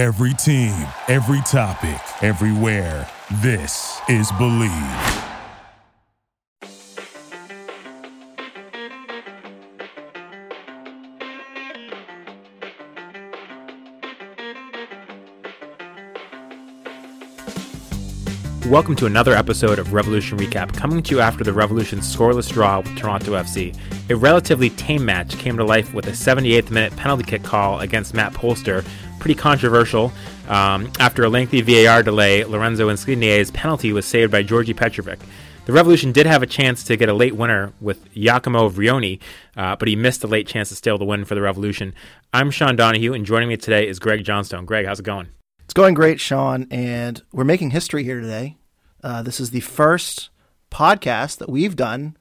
Every team, every topic, everywhere. This is Believe. Welcome to another episode of Revolution Recap, coming to you after the Revolution's scoreless draw with Toronto FC. A relatively tame match came to life with a 78th minute penalty kick call against Matt Polster, pretty controversial. After a lengthy VAR delay, Lorenzo Insigne's penalty was saved by Đorđe Petrović. The Revolution did have a chance to get a late winner with Giacomo Vrioni, but he missed the late chance to steal the win for the Revolution. I'm Sean Donahue, and joining me today is Greg Johnstone. Greg, how's it going? It's going great, Sean, and we're making history here today. This is the first podcast that we've done,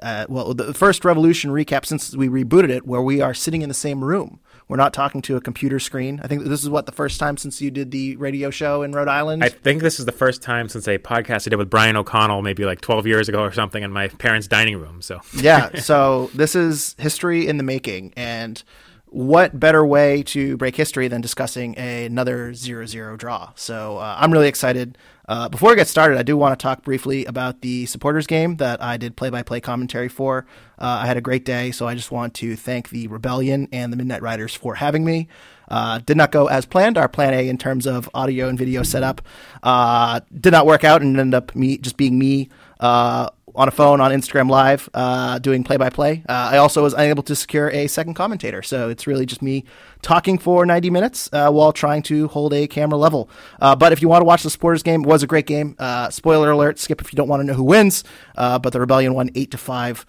the first Revolution Recap since we rebooted it, where we are sitting in the same room. We're not talking to a computer screen. I think this is, the first time since you did the radio show in Rhode Island? I think this is the first time since a podcast I did with Brian O'Connell maybe 12 years ago or something in my parents' dining room. So yeah, so this is history in the making, and what better way to break history than discussing another 0-0 draw? So I'm really excited. Before we get started, I do want to talk briefly about the supporters game that I did play-by-play commentary for. I had a great day, so I just want to thank the Rebellion and the Midnight Riders for having me. Did not go as planned. Our plan A in terms of audio and video setup did not work out and ended up being me on a phone on Instagram Live doing play-by-play. I also was unable to secure a second commentator, so it's really just me talking for 90 minutes while trying to hold a camera level. But if you want to watch the supporters game, it was a great game. Spoiler alert, skip if you don't want to know who wins, but the Rebellion won 8-5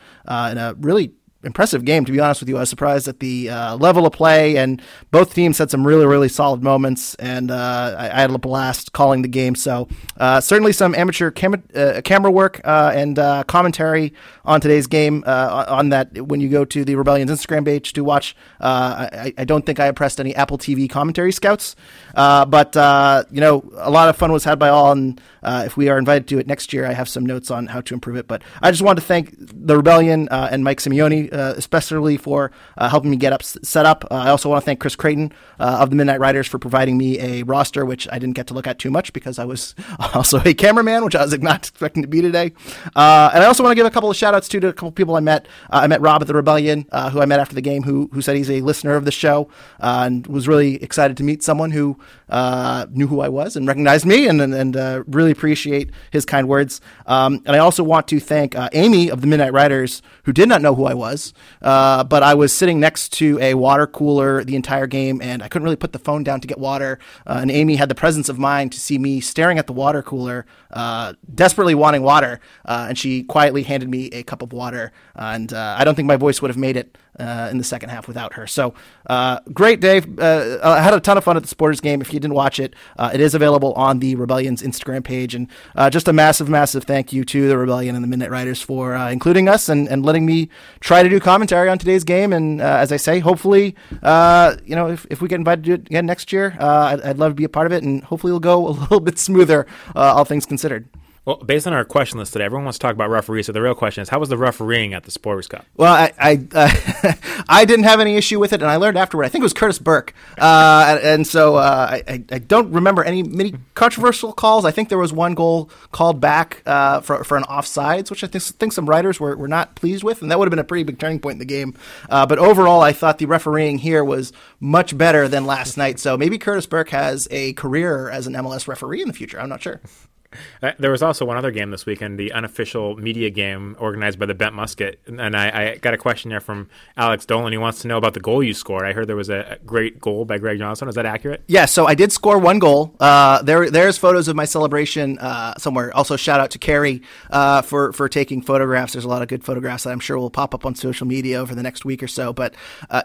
in a really impressive game, to be honest with you. I was surprised at the level of play, and both teams had some really, really solid moments, and I had a blast calling the game. So certainly some amateur camera work and commentary on today's game on that. When you go to the Rebellion's Instagram page to watch, I don't think I impressed any Apple TV commentary scouts, but a lot of fun was had by all, and if we are invited to it next year, I have some notes on how to improve it. But I just wanted to thank the Rebellion and Mike Simeone, especially for helping me get set up. I also want to thank Chris Creighton of the Midnight Riders for providing me a roster, which I didn't get to look at too much because I was also a cameraman, which I was not expecting to be today. And I also want to give a couple of shout outs to a couple people I met. I met Rob at the Rebellion, who I met after the game, who said he's a listener of the show and was really excited to meet someone who knew who I was and recognized me, and really appreciate his kind words. And I also want to thank Amy of the Midnight Riders, who did not know who I was. But I was sitting next to a water cooler the entire game, and I couldn't really put the phone down to get water. And Amy had the presence of mind to see me staring at the water cooler, desperately wanting water. And she quietly handed me a cup of water. And I don't think my voice would have made it in the second half without her. So great day. I had a ton of fun at the supporters game. If you didn't watch it, it is available on the Rebellion's Instagram page. And just a massive, massive thank you to the Rebellion and the Midnight Riders for including us and letting me try to do commentary on today's game. And as I say, hopefully, if we get invited to do it again next year, I'd love to be a part of it. And hopefully it'll go a little bit smoother, all things considered. Well, based on our question list today, everyone wants to talk about referees. So the real question is, how was the refereeing at the Supporters Cup? Well, I I didn't have any issue with it, and I learned afterward. I think it was Curtis Burke, and so I don't remember any many controversial calls. I think there was one goal called back for an offsides, which I think some writers were not pleased with, and that would have been a pretty big turning point in the game. But overall, I thought the refereeing here was much better than last night. So maybe Curtis Burke has a career as an MLS referee in the future. I'm not sure. There was also one other game this weekend, the unofficial media game organized by the Bent Musket, and I got a question there from Alex Dolan. He wants to know about the goal you scored. I heard there was a great goal by Greg Johnstone. Is that accurate? Yeah, so I did score one goal. There's photos of my celebration somewhere. Also, shout out to Carrie for taking photographs. There's a lot of good photographs that I'm sure will pop up on social media over the next week or so, but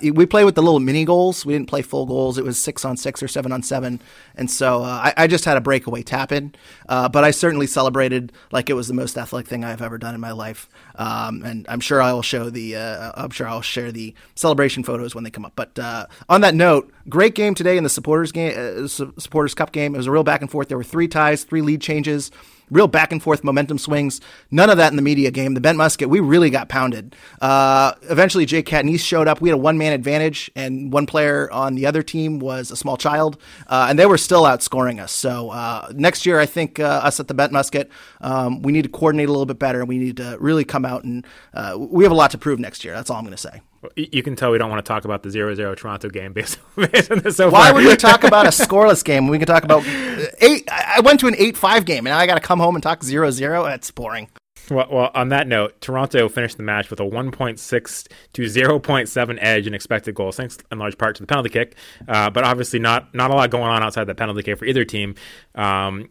we play with the little mini goals. We didn't play full goals. It was 6-on-6 or 7-on-7, and so I just had a breakaway tap-in, but I certainly celebrated like it was the most athletic thing I've ever done in my life, and I'm sure I will show I'll share the celebration photos when they come up. But on that note, great game today in the Supporters Cup game. It was a real back and forth. There were 3 ties, 3 lead changes. real back and forth momentum swings. None of that in the media game. The Bent Musket, we really got pounded. Eventually, Jake Catnice showed up. We had a one-man advantage, and one player on the other team was a small child, and they were still outscoring us. So next year, I think us at the Bent Musket, we need to coordinate a little bit better, and we need to really come out, and we have a lot to prove next year. That's all I'm going to say. You can tell we don't want to talk about the 0-0 Toronto game based on this so far. Why would we talk about a scoreless game when we can talk about eight? I went to an 8-5 game, and now I got to come home and talk 0-0? That's boring. Well, on that note, Toronto finished the match with a 1.6 to 0.7 edge in expected goals, thanks in large part to the penalty kick, but obviously not a lot going on outside the penalty kick for either team.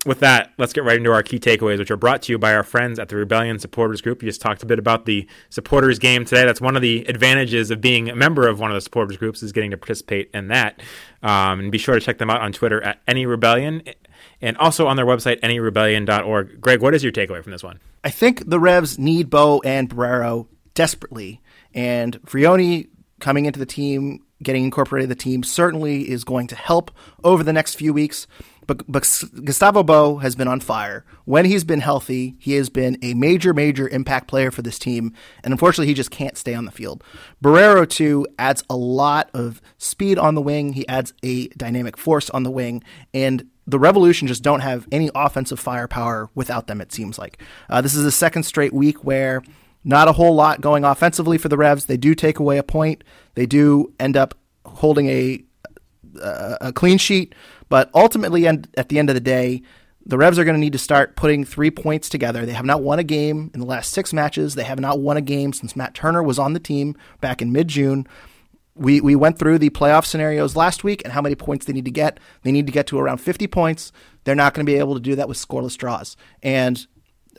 With that, let's get right into our key takeaways, which are brought to you by our friends at the Rebellion Supporters Group. You just talked a bit about the supporters game today. That's one of the advantages of being a member of one of the supporters groups, is getting to participate in that. And be sure to check them out on Twitter at AnyRebellion, and also on their website, anyrebellion.org. Greg, what is your takeaway from this one? I think the Revs need Bou and Borrero desperately, and Vrioni coming into the team, getting incorporated in the team, certainly is going to help over the next few weeks. But Gustavo Bou has been on fire. When he's been healthy, he has been a major, major impact player for this team, and unfortunately, he just can't stay on the field. Borrero, too, adds a lot of speed on the wing. He adds a dynamic force on the wing, and the Revolution just don't have any offensive firepower without them, it seems like. This is the second straight week where not a whole lot going offensively for the Revs. They do take away a point. They do end up holding a clean sheet. But ultimately, at the end of the day, the Revs are going to need to start putting 3 points together. They have not won a game in the last 6 matches. They have not won a game since Matt Turner was on the team back in mid-June. We went through the playoff scenarios last week and how many points they need to get. They need to get to around 50 points. They're not going to be able to do that with scoreless draws. And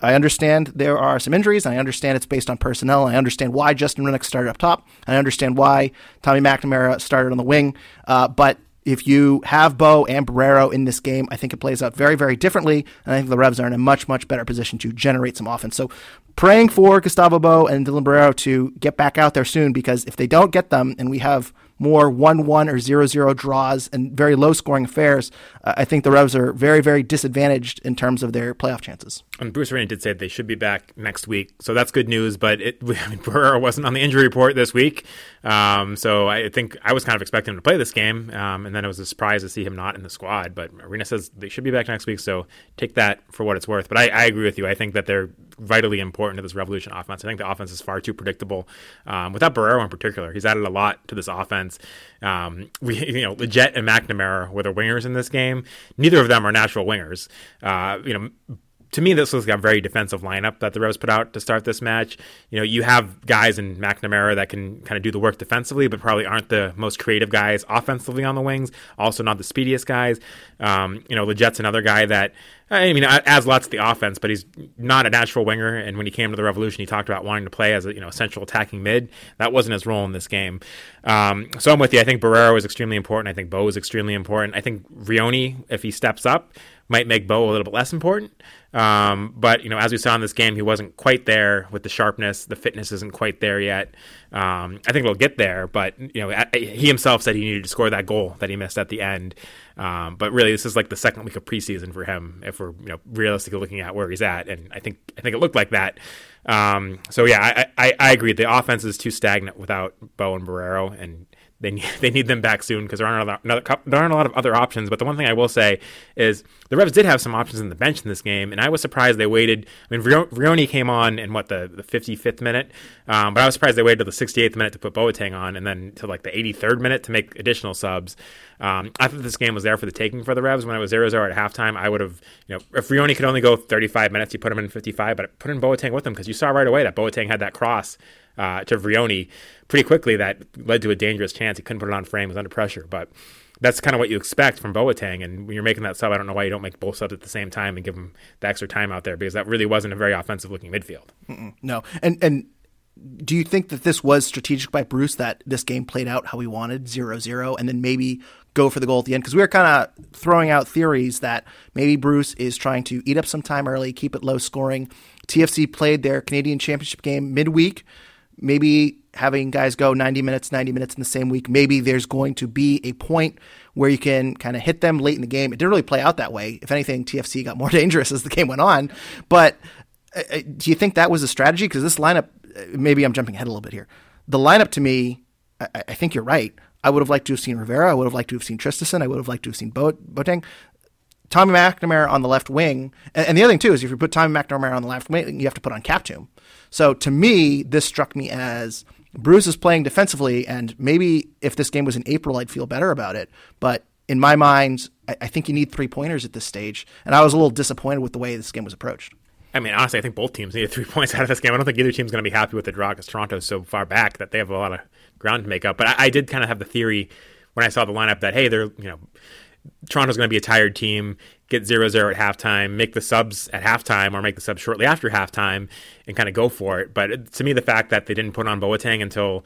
I understand there are some injuries, and I understand it's based on personnel, and I understand why Justin Rennicks started up top, and I understand why Tommy McNamara started on the wing. But if you have Bou and Borrero in this game, I think it plays out very, very differently, and I think the Revs are in a much, much better position to generate some offense. So praying for Gustavo Bou and Dylan Borrero to get back out there soon, because if they don't get them and we have more 1-1 or 0-0 draws and very low-scoring affairs, I think the Revs are very, very disadvantaged in terms of their playoff chances. And Bruce Arena did say they should be back next week, so that's good news, but Borrero wasn't on the injury report this week, so I think I was kind of expecting him to play this game, and then it was a surprise to see him not in the squad, but Arena says they should be back next week, so take that for what it's worth. But I agree with you. I think that they're vitally important to this Revolution offense. I think the offense is far too predictable. Without Borrero in particular, he's added a lot to this offense. Legette and McNamara were the wingers in this game. Neither of them are natural wingers. To me, this looks like a very defensive lineup that the Revs put out to start this match. You have guys in McNamara that can kind of do the work defensively, but probably aren't the most creative guys offensively on the wings. Also not the speediest guys. Legette's another guy that, adds lots to the offense, but he's not a natural winger. And when he came to the Revolution, he talked about wanting to play as a central attacking mid. That wasn't his role in this game. So I'm with you. I think Borrero is extremely important. I think Bou is extremely important. I think Vrioni, if he steps up, might make Bou a little bit less important. But as we saw in this game, he wasn't quite there with the sharpness. The fitness isn't quite there yet. I think we'll get there, but he himself said he needed to score that goal that he missed at the end. But really, this is like the second week of preseason for him, if we're realistically looking at where he's at. And I think it looked like that. I agree. The offense is too stagnant without Bou and Borrero, and they need them back soon, because there aren't a lot of other options. But the one thing I will say is the Revs did have some options in the bench in this game, and I was surprised they waited. Vrioni came on in the 55th minute, but I was surprised they waited till the 68th minute to put Boateng on, and then to the 83rd minute to make additional subs. I thought this game was there for the taking for the Revs. When it was 0-0 at halftime, I would have, if Vrioni could only go 35 minutes, you put him in 55, but put in Boateng with him, because you saw right away that Boateng had that cross to Vrioni pretty quickly that led to a dangerous chance. He couldn't put it on frame, was under pressure, but that's kind of what you expect from Boateng. And when you're making that sub, I don't know why you don't make both subs at the same time and give them the extra time out there, because that really wasn't a very offensive looking midfield. Mm-mm, no. And do you think that this was strategic by Bruce, that this game played out how he wanted, 0-0, and then maybe go for the goal at the end? Because we were kind of throwing out theories that maybe Bruce is trying to eat up some time early, keep it low scoring. TFC played their Canadian Championship game midweek. maybe having guys go 90 minutes in the same week, maybe there's going to be a point where you can kind of hit them late in the game. It didn't really play out that way. If anything, TFC got more dangerous as the game went on. But do you think that was a strategy? Because this lineup, maybe I'm jumping ahead a little bit here. The lineup to me, I think you're right. I would have liked to have seen Rivera. I would have liked to have seen Tristesen. I would have liked to have seen Boateng. Tommy McNamara on the left wing. And the other thing, too, is if you put Tommy McNamara on the left wing, you have to put on Kaptoum. So to me, this struck me as Bruce is playing defensively, and maybe if this game was in April, I'd feel better about it. But in my mind, I think you need three-pointers at this stage, and I was a little disappointed with the way this game was approached. I mean, honestly, I think both teams needed 3 points out of this game. I don't think either team's going to be happy with the draw because Toronto's so far back that they have a lot of ground to make up. But I did kind of have the theory when I saw the lineup that, hey, they're, you know, Toronto's going to be a tired team, get 0-0 at halftime, make the subs at halftime or make the subs shortly after halftime and kind of go for it. But to me, the fact that they didn't put on Boateng until,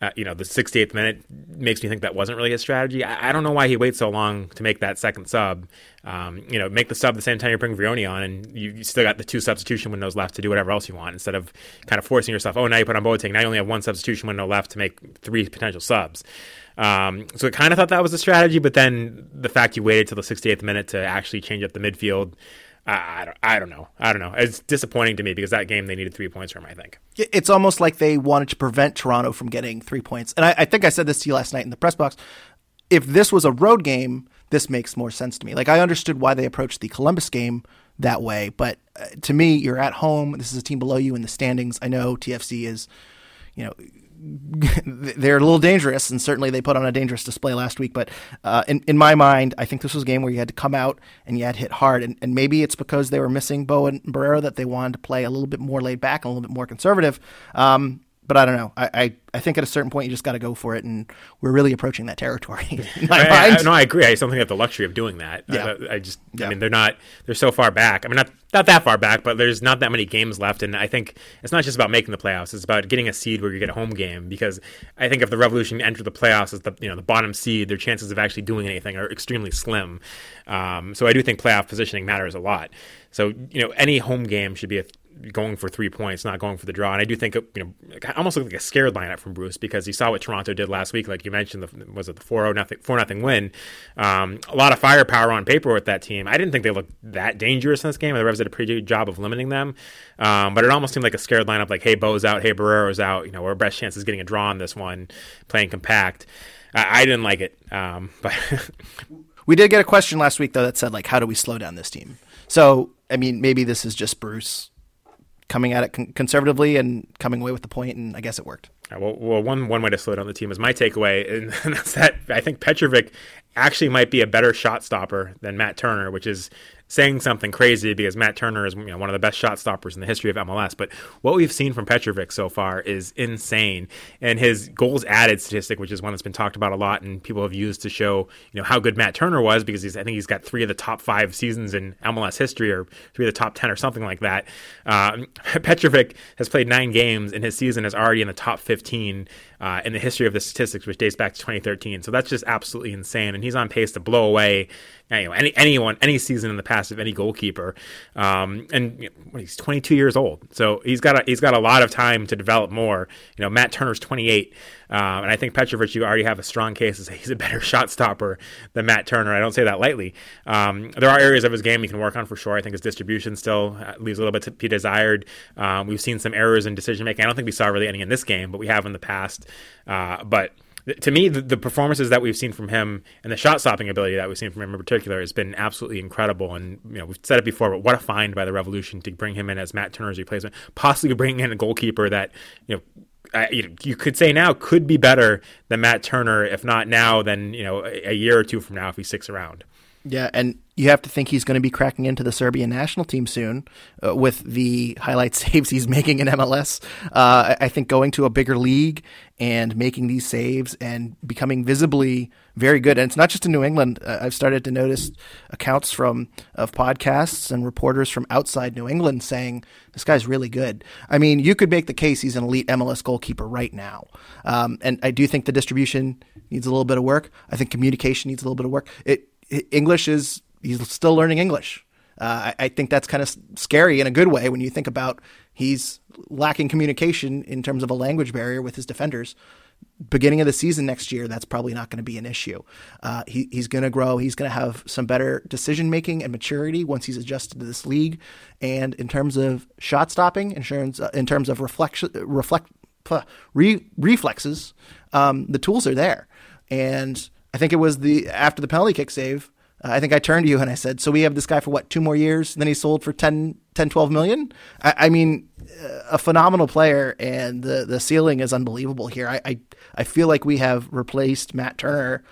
the 68th minute makes me think that wasn't really a strategy. I don't know why he waits so long to make that second sub. Make the sub the same time you bring Vrioni on, and you still got the two substitution windows left to do whatever else you want instead of kind of forcing yourself, oh, now you put on Boateng, now you only have one substitution window left to make three potential subs. So I kind of thought that was a strategy, but then the fact you waited till the 68th minute to actually change up the midfield, I don't know. It's disappointing to me because that game they needed 3 points from, I think. It's almost like they wanted to prevent Toronto from getting 3 points. And I think I said this to you last night in the press box. If this was a road game, this makes more sense to me. Like, I understood why they approached the Columbus game that way, but to me, you're at home. This is a team below you in the standings. I know TFC is, they're a little dangerous, and certainly they put on a dangerous display last week. But in my mind, I think this was a game where you had to come out and you had to hit hard. And maybe it's because they were missing Bo and Barrero that they wanted to play a little bit more laid back, and a little bit more conservative. But I don't know. I think at a certain point you just got to go for it, and we're really approaching that territory. I agree. I just don't think they have the luxury of doing that. Yeah. I mean, they're so far back. I mean, not that far back, but there's not that many games left, and I think it's not just about making the playoffs. It's about getting a seed where you get a home game, because I think if the Revolution enter the playoffs as the bottom seed, their chances of actually doing anything are extremely slim. So I do think playoff positioning matters a lot. So any home game should be going for 3 points, not going for the draw. And I do think it almost looked like a scared lineup from Bruce, because he saw what Toronto did last week. Like you mentioned, was it the 4-0 win? A lot of firepower on paper with that team. I didn't think they looked that dangerous in this game. The Revs did a pretty good job of limiting them. But it almost seemed like a scared lineup, like, hey, Bo's out, hey, Barrero's out. Our best chance is getting a draw on this one, playing compact. I didn't like it. But we did get a question last week, though, that said, like, how do we slow down this team? So, I mean, maybe this is just Bruce coming at it conservatively and coming away with the point, and I guess it worked. Well, one way to slow down the team is my takeaway, and that's that I think Petrović actually might be a better shot stopper than Matt Turner, which is saying something crazy because Matt Turner is one of the best shot stoppers in the history of MLS. But what we've seen from Petrović so far is insane. And his goals added statistic, which is one that's been talked about a lot and people have used to show how good Matt Turner was, because I think he's got three of the top five seasons in MLS history, or three of the top 10 or something like that. Petrović has played 9 games and his season is already in the top 15 in the history of the statistics, which dates back to 2013. So that's just absolutely insane. And he's on pace to blow away any season in the past of any goalkeeper, and he's 22 years old, so he's got a lot of time to develop more. Matt Turner's 28, and I think Petrović, you already have a strong case to say he's a better shot stopper than Matt Turner. I don't say that lightly. There are areas of his game he can work on for sure. I think his distribution still leaves a little bit to be desired. We've seen some errors in decision making. I don't think we saw really any in this game, but we have in the past. But to me, the performances that we've seen from him and the shot-stopping ability that we've seen from him in particular has been absolutely incredible. And, we've said it before, but what a find by the Revolution to bring him in as Matt Turner's replacement, possibly bringing in a goalkeeper that, you could say now could be better than Matt Turner, if not now, then, a year or two from now if he sticks around. Yeah, and you have to think he's going to be cracking into the Serbian national team soon with the highlight saves he's making in MLS. I think going to a bigger league and making these saves and becoming visibly very good. And it's not just in New England. I've started to notice accounts of podcasts and reporters from outside New England saying, this guy's really good. I mean, you could make the case he's an elite MLS goalkeeper right now. And I do think the distribution needs a little bit of work. I think communication needs a little bit of work. He's still learning English. I think that's kind of scary in a good way when you think about he's lacking communication in terms of a language barrier with his defenders. Beginning of the season next year, that's probably not going to be an issue. He's going to grow. He's going to have some better decision-making and maturity once he's adjusted to this league. And in terms of shot stopping, in terms of reflexes, the tools are there. And I think it was after the penalty kick save, I think I turned to you and I said, so we have this guy for what, 2 more years? And then he sold for 10, 12 million. I mean, a phenomenal player, and the ceiling is unbelievable here. I feel like we have replaced Matt Turner.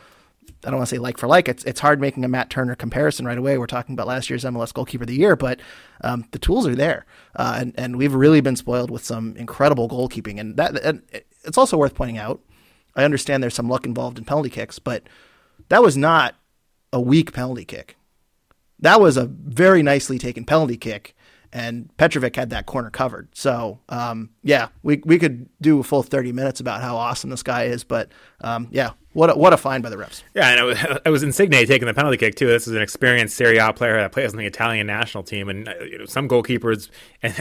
I don't want to say like for like. It's hard making a Matt Turner comparison right away. We're talking about last year's MLS Goalkeeper of the Year, but the tools are there. And we've really been spoiled with some incredible goalkeeping. And it's also worth pointing out, I understand there's some luck involved in penalty kicks, but that was not a weak penalty kick. That was a very nicely taken penalty kick, and Petrović had that corner covered. So, we could do a full 30 minutes about how awesome this guy is, but what a find by the refs. Yeah, and it was Insigne taking the penalty kick too. This is an experienced Serie A player that plays on the Italian national team, and some goalkeepers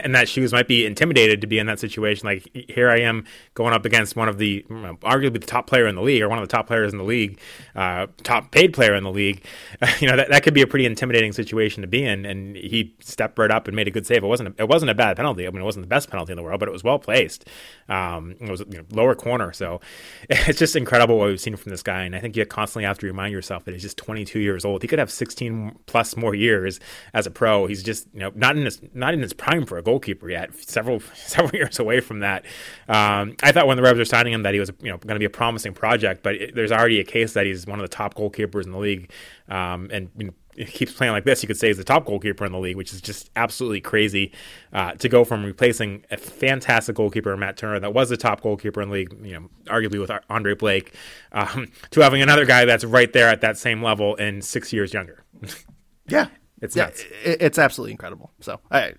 in that shoes might be intimidated to be in that situation. Like, here I am going up against one of the arguably the top player in the league, or one of the top players in the league, top paid player in the league. That could be a pretty intimidating situation to be in, and he stepped right up and made a good save. It wasn't a bad penalty. I mean, it wasn't the best penalty in the world, but it was well placed. It was lower corner, so it's just incredible what we've seen from this guy, and I think you constantly have to remind yourself that he's just 22 years old. He could have 16 plus more years as a pro. He's just not in his prime for a goalkeeper yet. Several years away from that. I thought when the Rebs were signing him that he was going to be a promising project, but there's already a case that he's one of the top goalkeepers in the league. It keeps playing like this, you could say he's the top goalkeeper in the league, which is just absolutely crazy to go from replacing a fantastic goalkeeper, Matt Turner, that was the top goalkeeper in the league, arguably with Andre Blake, to having another guy that's right there at that same level and 6 years younger. Yeah. It's nuts. It's absolutely incredible. So, I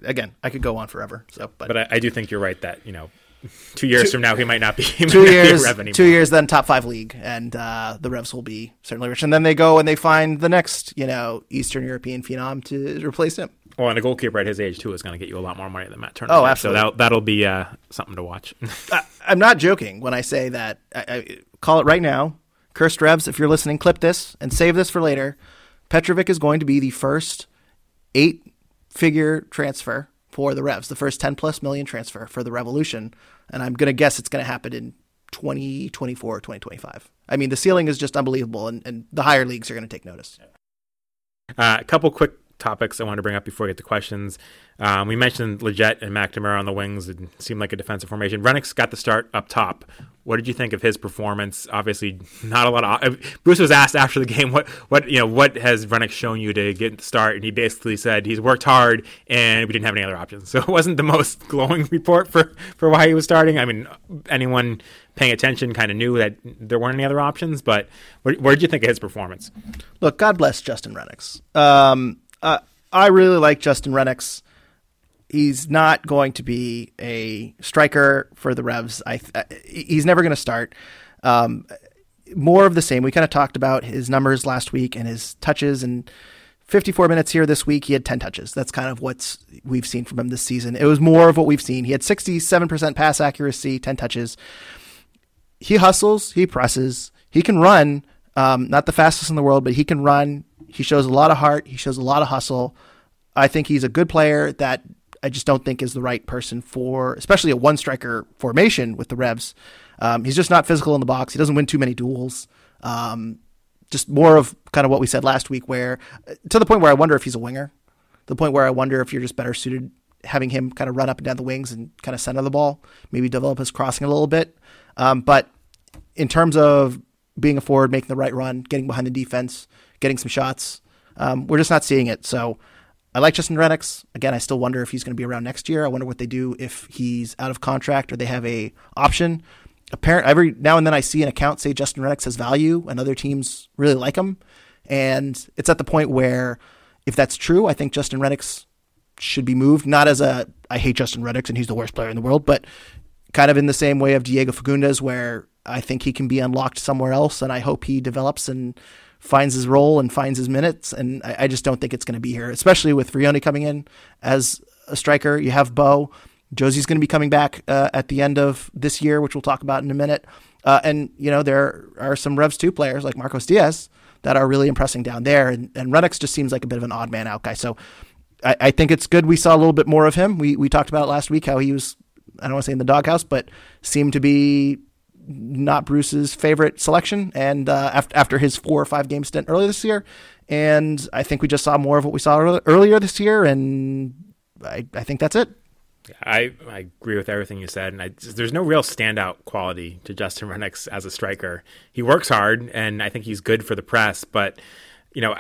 could go on forever. So, But I do think you're right that, 2 years from now, he might not be. He might not be a Rev anymore. 2 years, then top 5 league, and the Revs will be certainly rich. And then they go and they find the next, Eastern European phenom to replace him. Oh, and a goalkeeper at his age too is going to get you a lot more money than Matt Turner. Oh, absolutely. So that'll be something to watch. I'm not joking when I say that. I call it right now, cursed Revs. If you're listening, clip this and save this for later. Petrović is going to be the first 8-figure transfer for the Revs, the first 10 plus million transfer for the Revolution. And I'm going to guess it's going to happen in 2024 or 2025. I mean, the ceiling is just unbelievable, and the higher leagues are going to take notice. A couple quick topics I wanted to bring up before we get to questions. We mentioned Legette and McNamara on the wings. It seemed like a defensive formation. Rennicks got the start up top. What did you think of his performance? Obviously, not a lot of. Bruce was asked after the game, what has Rennicks shown you to get the start? And he basically said he's worked hard and we didn't have any other options. So it wasn't the most glowing report for why he was starting. I mean, anyone paying attention kind of knew that there weren't any other options. But what did you think of his performance? Look, God bless Justin Rennicks. I really like Justin Rennicks. He's not going to be a striker for the Revs. He's never going to start. More of the same. We kind of talked about his numbers last week and his touches, and 54 minutes here this week, he had 10 touches. That's kind of what we've seen from him this season. It was more of what we've seen. He had 67% pass accuracy, 10 touches. He hustles. He presses. He can run. Not the fastest in the world, but he can run. He shows a lot of heart. He shows a lot of hustle. I think he's a good player that I just don't think is the right person for, especially a one-striker formation with the Revs. He's just not physical in the box. He doesn't win too many duels. Just more of kind of what we said last week, where to the point where I wonder if he's a winger, the point where I wonder if you're just better suited having him kind of run up and down the wings and kind of center the ball, maybe develop his crossing a little bit. But in terms of being a forward, making the right run, getting behind the defense, getting some shots, we're just not seeing it. So I like Justin Rennicks. Again, I still wonder if he's going to be around next year. I wonder what they do if he's out of contract or they have a option. Apparently, every now and then I see an account say Justin Rennicks has value and other teams really like him. And it's at the point where if that's true, I think Justin Rennicks should be moved. Not as a, I hate Justin Rennicks and he's the worst player in the world, but kind of in the same way of Diego Fagundes, where I think he can be unlocked somewhere else. And I hope he develops and finds his role and finds his minutes, and I just don't think it's going to be here, especially with Vrioni coming in as a striker. You have Bou. Josie's going to be coming back at the end of this year, which we'll talk about in a minute. And, you know, there are some Revs 2 players like Marcos Diaz that are really impressing down there. And Rennicks just seems like a bit of an odd man out guy. So I think it's good we saw a little bit more of him. We talked about it last week, how he was, I don't want to say in the doghouse, but seemed to be not Bruce's favorite selection. And after his 4 or 5 game stint earlier this year. And I think we just saw more of what we saw earlier this year. And I think that's it. I agree with everything you said, and there's no real standout quality to Justin Rennicks as a striker. He works hard, and I think he's good for the press, but you know,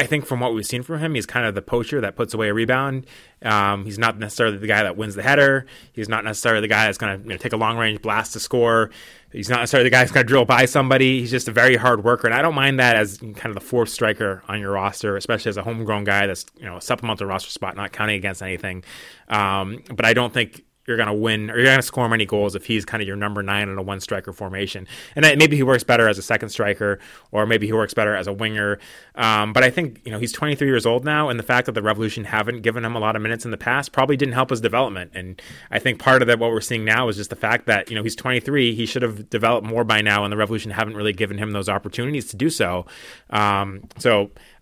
I think from what we've seen from him, he's kind of the poacher that puts away a rebound. He's not necessarily the guy that wins the header. He's not necessarily the guy that's going to take a long-range blast to score. He's not necessarily the guy that's going to drill by somebody. He's just a very hard worker, and I don't mind that as kind of the fourth striker on your roster, especially as a homegrown guy that's a supplemental roster spot, not counting against anything. But I don't think you're going to win or you're going to score many goals if he's kind of your number 9 in a one striker formation. And maybe he works better as a second striker, or maybe he works better as a winger. But I think, he's 23 years old now, and the fact that the Revolution haven't given him a lot of minutes in the past probably didn't help his development. And I think part of that, what we're seeing now, is just the fact that, he's 23, he should have developed more by now, and the Revolution haven't really given him those opportunities to do so. So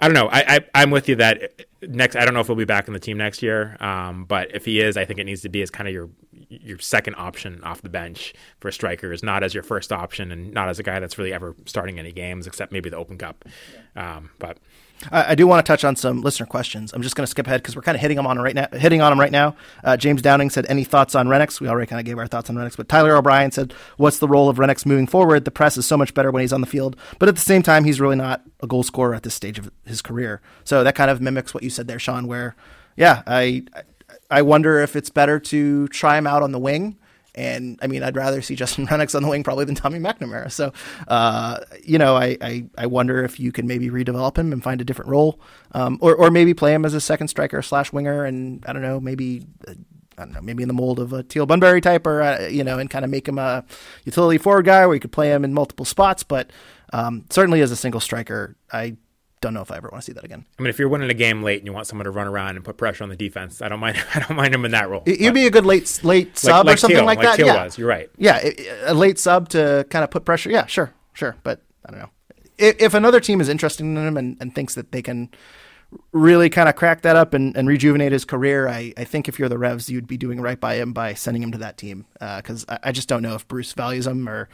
I don't know. I'm with you that next, I don't know if he'll be back in the team next year, but if he is, I think it needs to be as kind of your second option off the bench for strikers, not as your first option, and not as a guy that's really ever starting any games except maybe the Open Cup. But I do want to touch on some listener questions. I'm just going to skip ahead because we're kind of hitting on them right now. James Downing said, "Any thoughts on Rennicks?" We already kind of gave our thoughts on Rennicks, but Tyler O'Brien said, "What's the role of Rennicks moving forward? The press is so much better when he's on the field, but at the same time, he's really not a goal scorer at this stage of his career." So that kind of mimics what you said there, Sean, where, yeah, I wonder if it's better to try him out on the wing. And I mean, I'd rather see Justin Rennicks on the wing probably than Tommy McNamara. So, I wonder if you can maybe redevelop him and find a different role, or maybe play him as a second striker slash winger. And I don't know, maybe in the mold of a Teal Bunbury type, or, and kind of make him a utility forward guy where you could play him in multiple spots. But certainly as a single striker, I don't know if I ever want to see that again. I mean, if you're winning a game late and you want someone to run around and put pressure on the defense, I don't mind him in that role. You'd be a good late sub, or something like that. Teal was. You're right. Yeah, a late sub to kind of put pressure. Yeah, sure. But I don't know. If another team is interested in him and thinks that they can really kind of crack that up and rejuvenate his career, I think if you're the Revs, you'd be doing right by him by sending him to that team, because I just don't know if Bruce values him or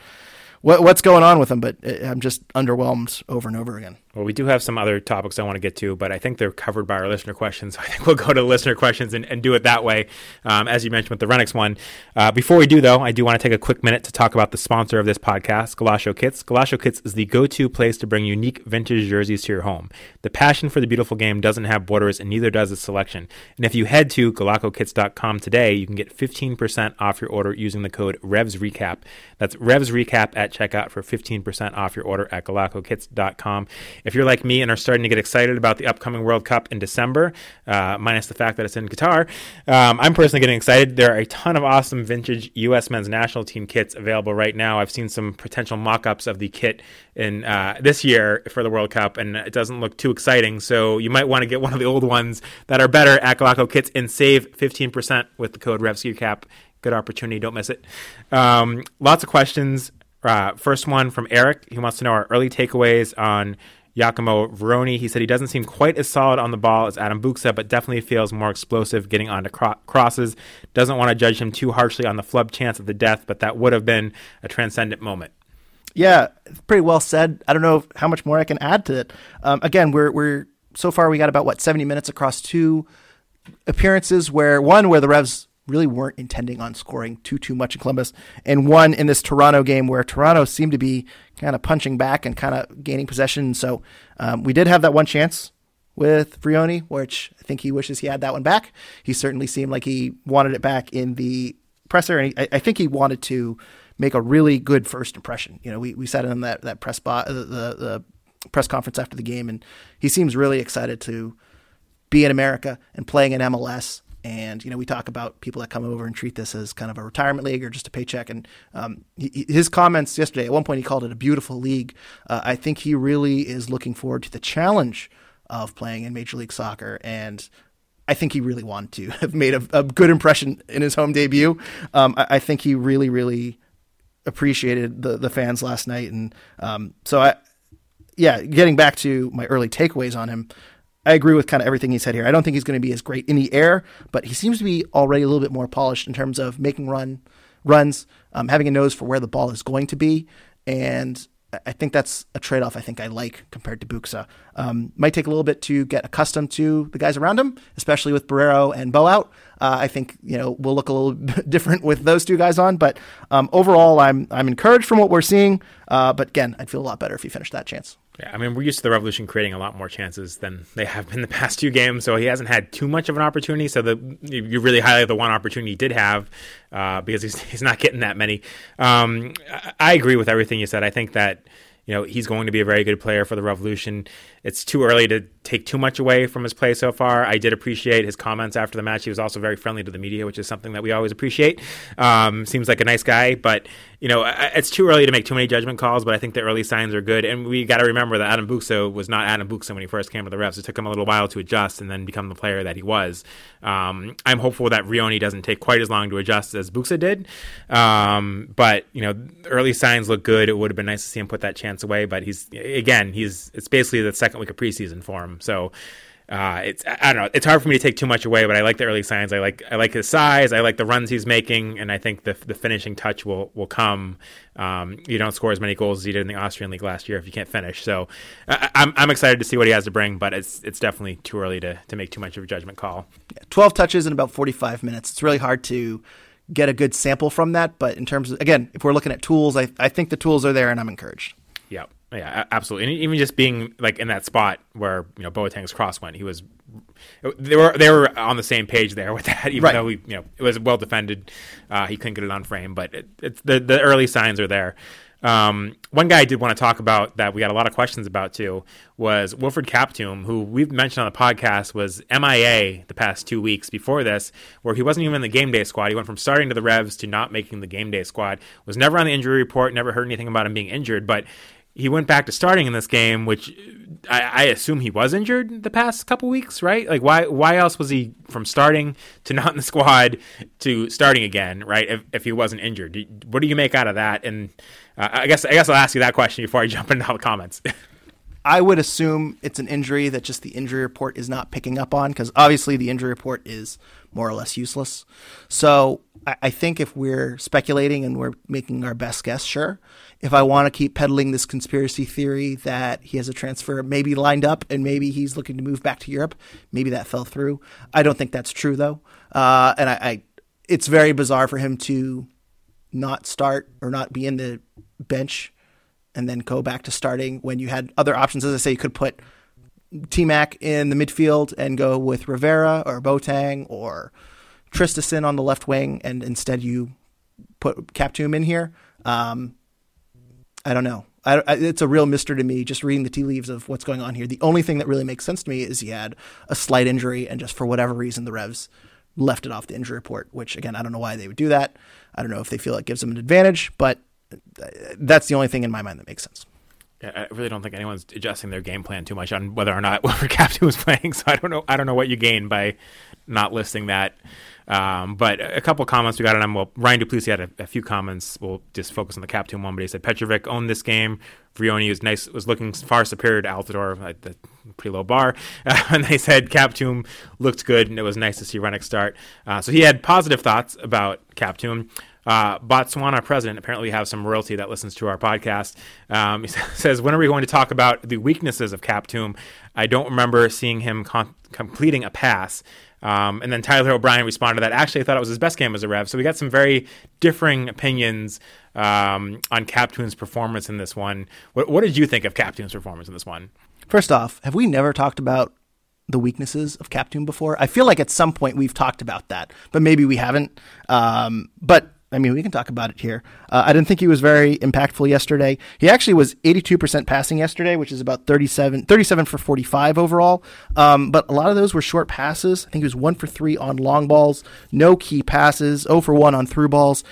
what's going on with him, but I'm just underwhelmed over and over again. Well, we do have some other topics I want to get to, but I think they're covered by our listener questions. So I think we'll go to listener questions and do it that way, as you mentioned with the Rennicks one. Before we do, though, I do want to take a quick minute to talk about the sponsor of this podcast, Golaco Kits. Golaco Kits is the go-to place to bring unique vintage jerseys to your home. The passion for the beautiful game doesn't have borders, and neither does its selection. And if you head to golacokits.com today, you can get 15% off your order using the code REVSRECAP. That's REVSRECAP at checkout for 15% off your order at golacokits.com. If you're like me and are starting to get excited about the upcoming World Cup in December, minus the fact that it's in Qatar, I'm personally getting excited. There are a ton of awesome vintage U.S. men's national team kits available right now. I've seen some potential mock-ups of the kit in this year for the World Cup, and it doesn't look too exciting, so you might want to get one of the old ones that are better at Golaco Kits and save 15% with the code REVSRECAP. Good opportunity. Don't miss it. Lots of questions. First one from Eric. He wants to know our early takeaways on Giacomo Vrioni. He said he doesn't seem quite as solid on the ball as Adam Buksa, but definitely feels more explosive getting onto crosses. Doesn't want to judge him too harshly on the flub chance at the death, but that would have been a transcendent moment. Yeah, pretty well said. I don't know how much more I can add to it. Again, we're so far we got about 70 minutes across 2 appearances, where the Revs really weren't intending on scoring too much in Columbus, and 1 in this Toronto game where Toronto seemed to be kind of punching back and kind of gaining possession. So we did have that one chance with Vrioni, which I think he wishes he had that one back. He certainly seemed like he wanted it back in the presser, and I think he wanted to make a really good first impression. We sat in that press spot, the press conference after the game, and he seems really excited to be in America and playing in MLS. And, we talk about people that come over and treat this as kind of a retirement league or just a paycheck. And his comments yesterday, at one point he called it a beautiful league. I think he really is looking forward to the challenge of playing in Major League Soccer. And I think he really wanted to have made a good impression in his home debut. I think he really, really appreciated the fans last night. And so getting back to my early takeaways on him, I agree with kind of everything he said here. I don't think he's going to be as great in the air, but he seems to be already a little bit more polished in terms of making runs, having a nose for where the ball is going to be. And I think that's a trade-off I think I like compared to Buksa. Might take a little bit to get accustomed to the guys around him, especially with Borrero and Bou out. I think, we'll look a little bit different with those two guys on, but overall I'm encouraged from what we're seeing. But again, I'd feel a lot better if he finished that chance. Yeah, I mean, we're used to the Revolution creating a lot more chances than they have been the past two games, so he hasn't had too much of an opportunity. So you really highlight the one opportunity he did have because he's not getting that many. I agree with everything you said. I think that he's going to be a very good player for the Revolution. It's too early to take too much away from his play so far. I did appreciate his comments after the match. He was also very friendly to the media, which is something that we always appreciate. Seems like a nice guy, but it's too early to make too many judgment calls, but I think the early signs are good. And we got to remember that Adam Buksa was not Adam Buksa when he first came to the refs. It took him a little while to adjust and then become the player that he was. I'm hopeful that Vrioni doesn't take quite as long to adjust as Buksa did. But early signs look good. It would have been nice to see him put that chance away, but it's basically the second week of preseason for him. So I don't know. It's hard for me to take too much away, but I like the early signs. I like his size. I like the runs he's making, and I think the finishing touch will come. You don't score as many goals as you did in the Austrian League last year if you can't finish. So I'm excited to see what he has to bring, but it's definitely too early to make too much of a judgment call. Yeah, 12 touches in about 45 minutes. It's really hard to get a good sample from that, but in terms of, again, if we're looking at tools, I think the tools are there, and I'm encouraged. Yeah. Yeah, absolutely. And even just being like in that spot where Boateng's cross went, he was. They were on the same page there with that, even though it was well defended. He couldn't get it on frame, but the early signs are there. One guy I did want to talk about that we got a lot of questions about too was Wilfrid Kaptoum, who we've mentioned on the podcast was MIA the past 2 weeks before this, where he wasn't even in the game day squad. He went from starting to the Revs to not making the game day squad, was never on the injury report, never heard anything about him being injured, but he went back to starting in this game, which I assume he was injured the past couple weeks, right? Like, why else was he from starting to not in the squad to starting again, right, if he wasn't injured? What do you make out of that? And I guess I'll ask you that question before I jump into all the comments. I would assume it's an injury that just the injury report is not picking up on, because obviously the injury report is more or less useless. So I think if we're speculating and we're making our best guess, sure. If I want to keep peddling this conspiracy theory that he has a transfer maybe lined up and maybe he's looking to move back to Europe, maybe that fell through. I don't think that's true, though. And it's very bizarre for him to not start or not be in the bench and then go back to starting when you had other options. As I say, you could put T-Mac in the midfield and go with Rivera or Boateng or Tristesen on the left wing, and instead you put Kaptoum in here. I don't know. It's a real mystery to me, just reading the tea leaves of what's going on here. The only thing that really makes sense to me is he had a slight injury, and just for whatever reason, the Revs left it off the injury report, which, again, I don't know why they would do that. I don't know if they feel it gives them an advantage, but that's the only thing in my mind that makes sense. I really don't think anyone's adjusting their game plan too much on whether or not Wilfrid Kaptoum was playing, so I don't know what you gain by not listing that. But a couple comments we got on them. Well, Ryan Duplessis had a few comments. We'll just focus on the Kaptoum one, but he said Petrovic owned this game. Vrioni was nice, was looking far superior to Altidore, the pretty low bar. And they said Kaptoum looked good, and it was nice to see Rennicks start. So he had positive thoughts about Kaptoum. Botswana president, apparently we have some royalty that listens to our podcast. He says, when are we going to talk about the weaknesses of Kaptoum? I don't remember seeing him completing a pass. And then Tyler O'Brien responded that actually I thought it was his best game as a Rev. So we got some very differing opinions on Kaptoum's performance in this one. What did you think of Kaptoum's performance in this one? First off, have we never talked about the weaknesses of Kaptoum before? I feel like at some point we've talked about that, but maybe we haven't. But I mean, we can talk about it here. I didn't think he was very impactful yesterday. He actually was 82% passing yesterday, which is about 37 for 45 overall. But a lot of those were short passes. I think he was 1 for 3 on long balls, no key passes, 0 for 1 on through balls.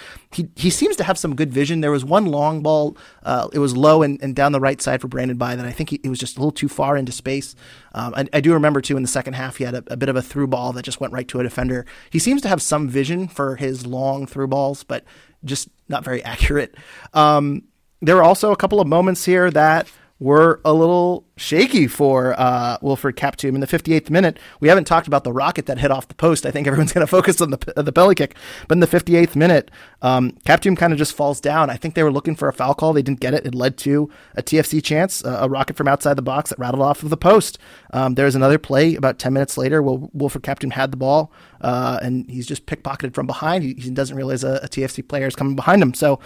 He seems to have some good vision. There was one long ball. It was low and down the right side for Brandon Bye that I think it was just a little too far into space. I do remember, too, in the second half, he had a bit of a through ball that just went right to a defender. He seems to have some vision for his long through balls, but just not very accurate. There were also a couple of moments here that were a little shaky for Wilfrid Kaptoum. In the 58th minute, we haven't talked about the rocket that hit off the post. I think everyone's going to focus on the belly kick. But in the 58th minute, Kaptoum kind of just falls down. I think they were looking for a foul call. They didn't get it. It led to a TFC chance, a rocket from outside the box that rattled off of the post. There was another play about 10 minutes later where Wilfrid Kaptoum had the ball, and he's just pickpocketed from behind. He doesn't realize a TFC player is coming behind him. So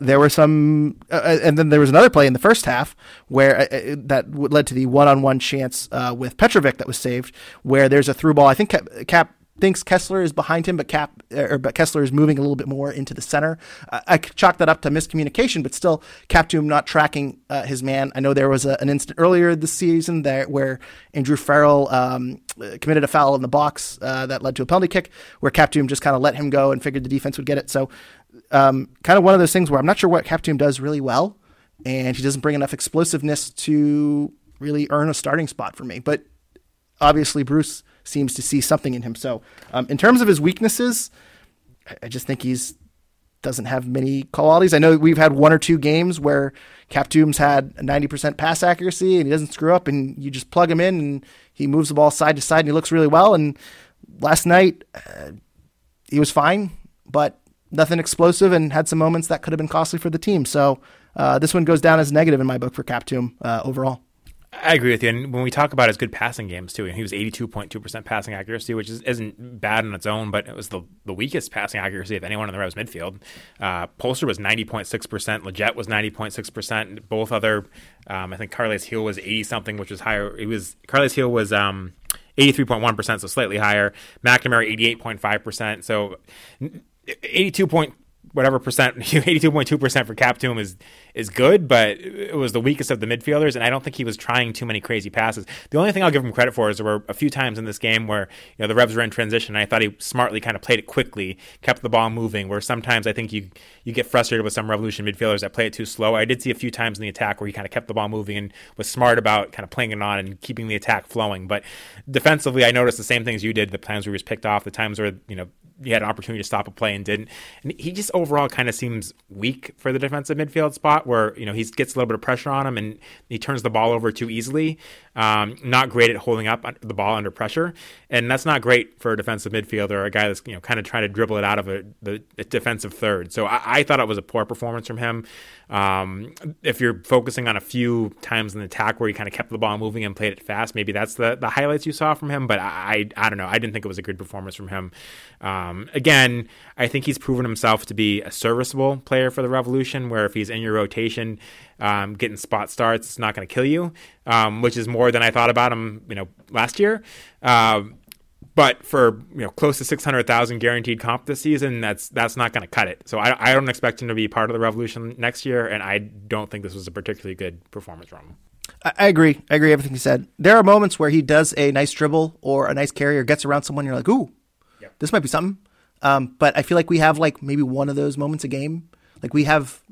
there were some and then there was another play in the first half where that led to the one-on-one chance with Petrovic that was saved, where there's a through ball. I think Cap thinks Kessler is behind him, but Kessler is moving a little bit more into the center. I chalk that up to miscommunication, but still Kaptoum not tracking his man. I know there was an incident earlier this season there where Andrew Farrell committed a foul in the box that led to a penalty kick, where Kaptoum just kind of let him go and figured the defense would get it. So kind of one of those things where I'm not sure what Kaptoum does really well, and he doesn't bring enough explosiveness to really earn a starting spot for me. But obviously Bruce seems to see something in him. So in terms of his weaknesses, I just think he doesn't have many qualities. I know we've had one or two games where Kaptoum's had a 90% pass accuracy and he doesn't screw up, and you just plug him in and he moves the ball side to side and he looks really well. And last night he was fine, but nothing explosive, and had some moments that could have been costly for the team. So this one goes down as negative in my book for Kaptoum overall. I agree with you. And when we talk about his good passing games, too, he was 82.2% passing accuracy, which isn't bad on its own, but it was the weakest passing accuracy of anyone in the Revs midfield. Polster was 90.6%. Legette was 90.6%. Both other, I think Carles Gil was 80-something, which was higher. Carles Gil was 83.1%, so slightly higher. McNamara, 88.5%. So 82.2% for Kaptoum is good, but it was the weakest of the midfielders, and I don't think he was trying too many crazy passes. The only thing I'll give him credit for is there were a few times in this game where, you know, the Revs were in transition, and I thought he smartly kind of played it quickly, kept the ball moving, where sometimes I think you get frustrated with some Revolution midfielders that play it too slow. I did see a few times in the attack where he kind of kept the ball moving and was smart about kind of playing it on and keeping the attack flowing. But defensively, I noticed the same things you did, the times where he was picked off, the times where, you know, he had an opportunity to stop a play and didn't. And he just overall kind of seems weak for the defensive midfield spot, where, you know, he gets a little bit of pressure on him and he turns the ball over too easily. Not great at holding up the ball under pressure. And that's not great for a defensive midfielder, or a guy that's, you know, kind of trying to dribble it out of a defensive third. So I thought it was a poor performance from him. If you're focusing on a few times in the attack where he kind of kept the ball moving and played it fast, maybe that's the highlights you saw from him. But I don't know. I didn't think it was a good performance from him. Again, I think he's proven himself to be a serviceable player for the Revolution, where if he's in your rotation, getting spot starts, it's not going to kill you, which is more than I thought about him, you know, last year. But for, you know, close to 600,000 guaranteed comp this season, that's not going to cut it. So I don't expect him to be part of the Revolution next year, and I don't think this was a particularly good performance from him. I agree everything you said. There are moments where he does a nice dribble or a nice carry or gets around someone, and you're like, ooh, yep, this might be something. But I feel like we have like maybe one of those moments a game. Like we have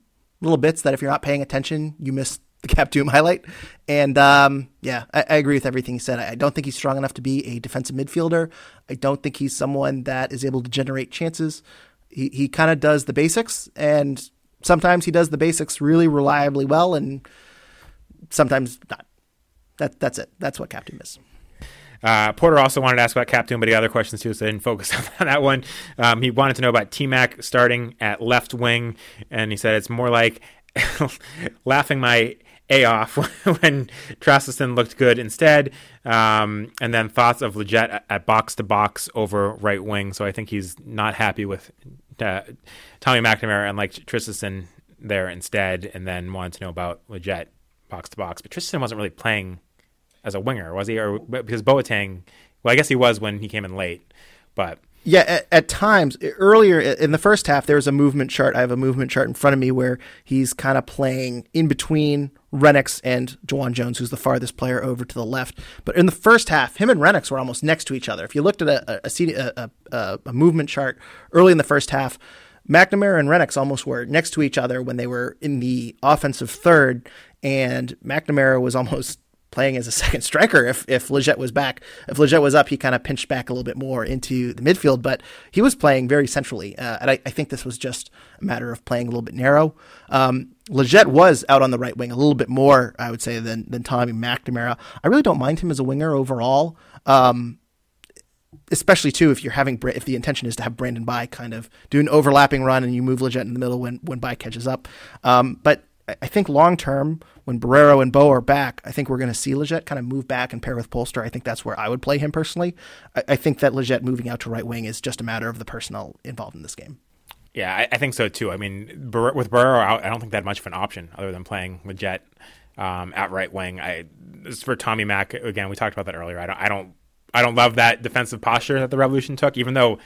little bits that if you're not paying attention, you miss the Kaptoum highlight. And I agree with everything he said. I don't think he's strong enough to be a defensive midfielder. I don't think he's someone that is able to generate chances. He kind of does the basics, and sometimes he does the basics really reliably well, and sometimes not. That's it. That's what Kaptoum is. Porter also wanted to ask about Kaptoum, but he had other questions too, so I didn't focus on that one. He wanted to know about T-Mac starting at left wing, and he said it's more like laughing my A off when Trassison looked good instead. And then thoughts of Legette at box-to-box over right wing. So I think he's not happy with Tommy McNamara and like Trassison there instead, and then wanted to know about Legette box-to-box. But Trassison wasn't really playing as a winger, was he? Or because Boateng, well, I guess he was when he came in late, but Yeah, at times, earlier in the first half, there was a movement chart. I have a movement chart in front of me where he's kind of playing in between Rennicks and Jawan Jones, who's the farthest player over to the left. But in the first half, him and Rennicks were almost next to each other. If you looked at a movement chart early in the first half, McNamara and Rennicks almost were next to each other when they were in the offensive third, and McNamara was almost playing as a second striker if Legette was back. If Legette was up, he kind of pinched back a little bit more into the midfield, but he was playing very centrally. And I think this was just a matter of playing a little bit narrow. Legette was out on the right wing a little bit more, I would say, than Tommy McNamara. I really don't mind him as a winger overall, especially too if the intention is to have Brandon Bye kind of do an overlapping run and you move Legette in the middle when Bye catches up. But I think long-term, when Borrero and Bou are back, I think we're going to see Legette kind of move back and pair with Polster. I think that's where I would play him personally. I think that Legette moving out to right wing is just a matter of the personnel involved in this game. Yeah, I think so too. I mean, with Borrero out, I don't think that much of an option other than playing Legette at right wing. As for Tommy Mac, again, we talked about that earlier. I don't love that defensive posture that the Revolution took, even though,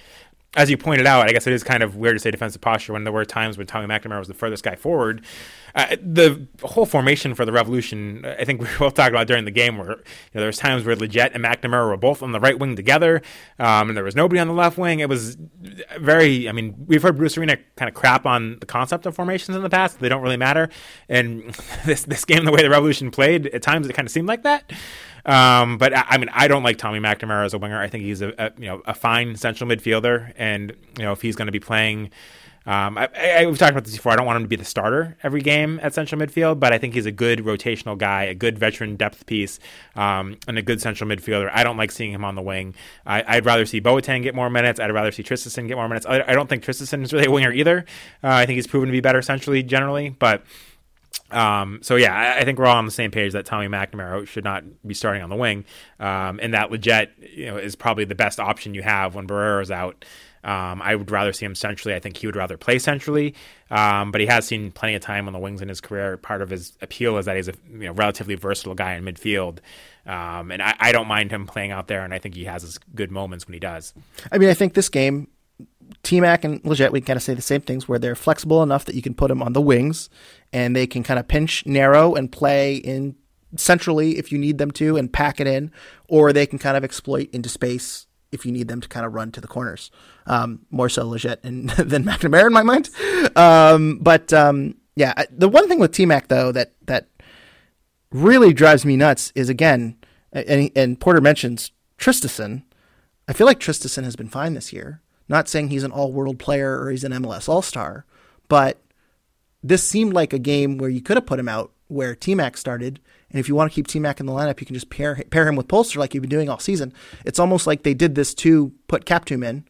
as you pointed out, I guess it is kind of weird to say defensive posture when there were times when Tommy McNamara was the furthest guy forward. The whole formation for the Revolution, I think we both talked about during the game, where there was times where Legette and McNamara were both on the right wing together, and there was nobody on the left wing. It was very, I mean, we've heard Bruce Arena kind of crap on the concept of formations in the past. They don't really matter. And this game, the way the Revolution played, at times it kind of seemed like that. But I mean, I don't like Tommy McNamara as a winger. I think he's a fine central midfielder, and if he's going to be playing, we've talked about this before. I don't want him to be the starter every game at central midfield, but I think he's a good rotational guy, a good veteran depth piece, and a good central midfielder. I don't like seeing him on the wing. I'd rather see Boateng get more minutes. I'd rather see Tristesson get more minutes. I don't think Tristesson is really a winger either. I think he's proven to be better centrally generally, but. So yeah, I think we're all on the same page that Tommy McNamara should not be starting on the wing, and that Legette is probably the best option you have when Barrero's out. I would rather see him centrally. I think he would rather play centrally, but he has seen plenty of time on the wings in his career. Part of his appeal is that he's a relatively versatile guy in midfield, and I don't mind him playing out there, and I think he has his good moments when he does. I mean, I think this game, T-Mac and Legette, we kind of say the same things, where they're flexible enough that you can put them on the wings and they can kind of pinch narrow and play in centrally if you need them to and pack it in, or they can kind of exploit into space if you need them to kind of run to the corners. More so Legette than McNamara in my mind. But the one thing with T-Mac, though, that really drives me nuts is, again, and Porter mentions Tristesson. I feel like Tristesson has been fine this year. Not saying he's an all-world player or he's an MLS all-star, but this seemed like a game where you could have put him out where T-Mac started, and if you want to keep T-Mac in the lineup, you can just pair him with Polster like you've been doing all season. It's almost like they did this to put Kaptoum in,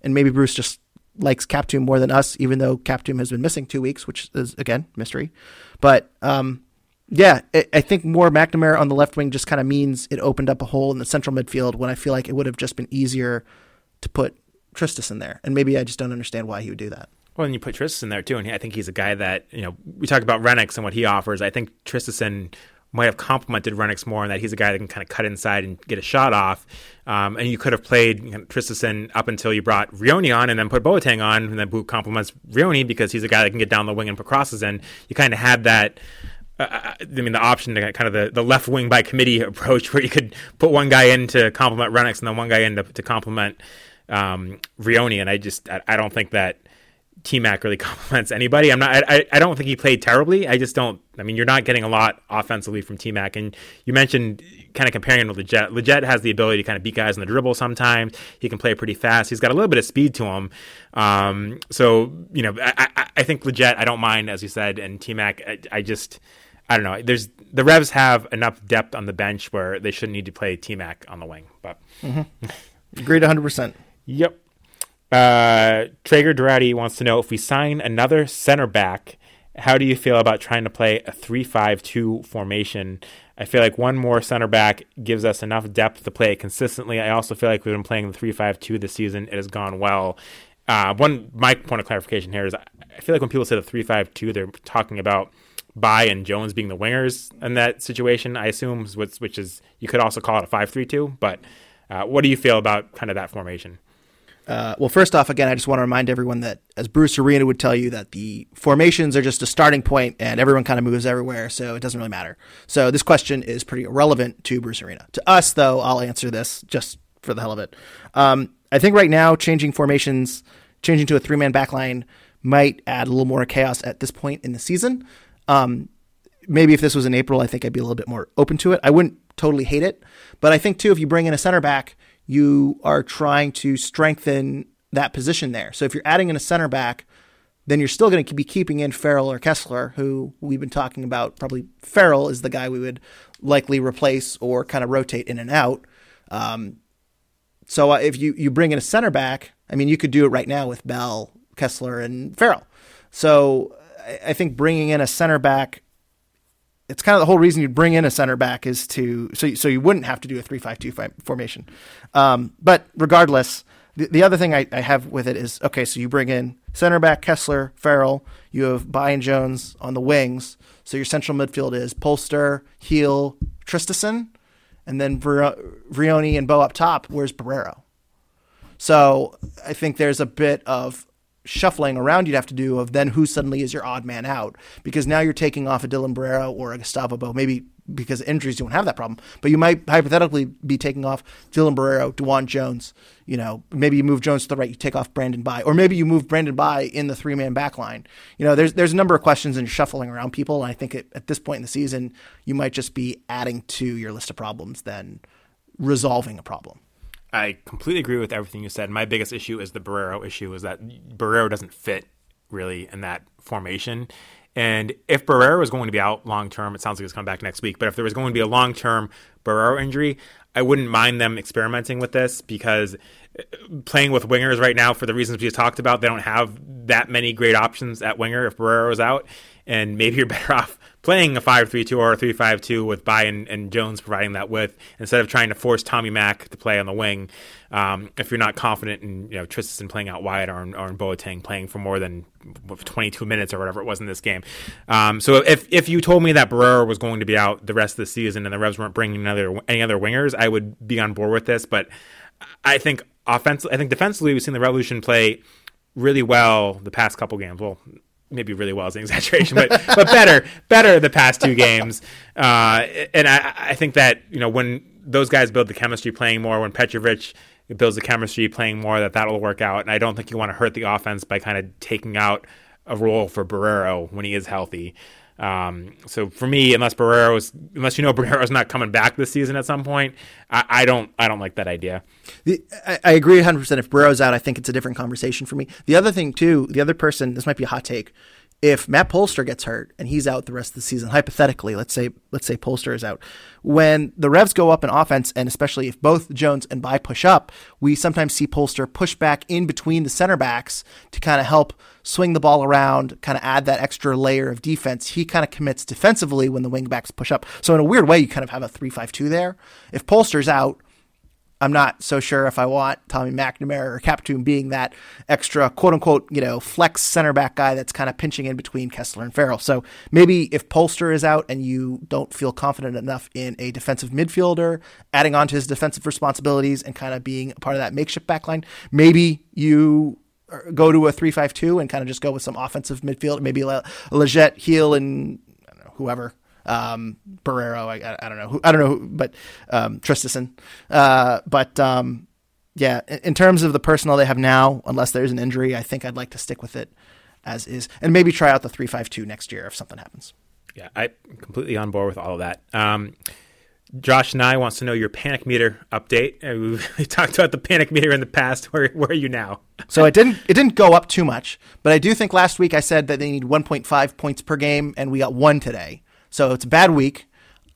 and maybe Bruce just likes Kaptoum more than us, even though Kaptoum has been missing 2 weeks, which is, again, mystery. But I think more McNamara on the left wing just kind of means it opened up a hole in the central midfield when I feel like it would have just been easier to put Tristesson there, and maybe I just don't understand why he would do that. Well, and you put Tristesson there too, and I think he's a guy that we talked about Rennicks and what he offers. I think Tristesson might have complimented Rennicks more in that he's a guy that can kind of cut inside and get a shot off. And you could have played Tristesson up until you brought Vrioni on and then put Boateng on, and then Bou compliments Vrioni because he's a guy that can get down the wing and put crosses in. You kind of had that. The option to kind of the left wing by committee approach where you could put one guy in to compliment Rennicks and then one guy in to compliment Vrioni, and I don't think that T-Mac really compliments anybody. I don't think he played terribly. You're not getting a lot offensively from T-Mac, and you mentioned kind of comparing him to Legette. Legette has the ability to kind of beat guys in the dribble sometimes. He can play pretty fast. He's got a little bit of speed to him. I think Legette, I don't mind, as you said, and T-Mac, I don't know. The Revs have enough depth on the bench where they shouldn't need to play T-Mac on the wing, but agreed 100%. Yep. Traeger Durati wants to know, if we sign another center back, how do you feel about trying to play a 3-5-2 formation? I feel like one more center back gives us enough depth to play consistently. I also feel like we've been playing the 3-5-2 this season. It has gone well. My point of clarification here is I feel like when people say the 3-5-2, they're talking about Bye and Jones being the wingers in that situation, I assume, which is you could also call it a 5-3-2, but what do you feel about kind of that formation? Well, first off, again, I just want to remind everyone that, as Bruce Arena would tell you, that the formations are just a starting point and everyone kind of moves everywhere, so it doesn't really matter. So this question is pretty irrelevant to Bruce Arena. To us, though, I'll answer this just for the hell of it. I think right now changing formations, changing to a three-man backline might add a little more chaos at this point in the season. Maybe if this was in April, I think I'd be a little bit more open to it. I wouldn't totally hate it, but I think, too, if you bring in a center back, you are trying to strengthen that position there. So if you're adding in a center back, then you're still going to be keeping in Farrell or Kessler, who we've been talking about. Probably Farrell is the guy we would likely replace or kind of rotate in and out. So if you bring in a center back, I mean, you could do it right now with Bell, Kessler, and Farrell. So I think bringing in a center back, it's kind of the whole reason you'd bring in a center back is to so you wouldn't have to do a 3-5-2 formation. But regardless, the other thing I have with it is, okay, so you bring in center back, Kessler, Farrell. You have Bye and Jones on the wings. So your central midfield is Polster, Heel, Tristesen, and then Vrioni and Bou up top. Where's Borrero? So I think there's a bit of shuffling around you'd have to do of then who suddenly is your odd man out, because now you're taking off a Dylan Borrero or a Gustavo Bou, maybe because of injuries you won't have that problem, but you might hypothetically be taking off Dylan Borrero, Jawan Jones, maybe you move Jones to the right, you take off Brandon Bye, or maybe you move Brandon Bye in the three-man back line. There's a number of questions in shuffling around people, and I think at this point in the season, you might just be adding to your list of problems than resolving a problem. I completely agree with everything you said. My biggest issue is the Borrero issue, is that Borrero doesn't fit really in that formation. And if Borrero is going to be out long-term, it sounds like he's coming back next week, but if there was going to be a long-term Borrero injury, I wouldn't mind them experimenting with this, because playing with wingers right now, for the reasons we just talked about, they don't have that many great options at winger if Borrero is out. And maybe you're better off playing a 5-3-2 or a 3-5-2 with Bye and Jones providing that width, instead of trying to force Tommy Mac to play on the wing if you're not confident in Tristesen playing out wide, or in Boateng playing for more than 22 minutes or whatever it was in this game. So if you told me that Borrero was going to be out the rest of the season and the Revs weren't bringing any other wingers, I would be on board with this. But I think defensively, we've seen the Revolution play really well the past couple games. Well, maybe really well is an exaggeration, but better the past two games. And I think that, when those guys build the chemistry playing more, when Petrović builds the chemistry playing more, that'll work out. And I don't think you want to hurt the offense by kind of taking out a role for Borrero when he is healthy. So for me, unless Borrero's not coming back this season at some point, I don't like that idea. I agree 100%. If Borrero's out, I think it's a different conversation for me. The other thing too, the other person, this might be a hot take. If Matt Polster gets hurt and he's out the rest of the season, hypothetically, let's say Polster is out. When the Revs go up in offense, and especially if both Jones and Bye push up, we sometimes see Polster push back in between the center backs to kind of help swing the ball around, kind of add that extra layer of defense. He kind of commits defensively when the wing backs push up. So in a weird way, you kind of have a 3-5-2 there. If Polster's out, I'm not so sure if I want Tommy McNamara or Kaptoum being that extra quote-unquote, flex center back guy that's kind of pinching in between Kessler and Farrell. So maybe if Polster is out and you don't feel confident enough in a defensive midfielder, adding on to his defensive responsibilities and kind of being a part of that makeshift backline, maybe you go to a 3-5-2 and kind of just go with some offensive midfield, maybe Legette, Heel, and I don't know, whoever. Borrero, I don't know, but Tristesen. Yeah, in terms of the personnel they have now, unless there's an injury, I think I'd like to stick with it as is, and maybe try out the 3-5-2 next year if something happens. Yeah, I'm completely on board with all of that. Josh Nye wants to know your panic meter update. We talked about the panic meter in the past. Where are you now? So it didn't go up too much, but I do think last week I said that they need 1.5 points per game, and we got 1 today. So it's a bad week.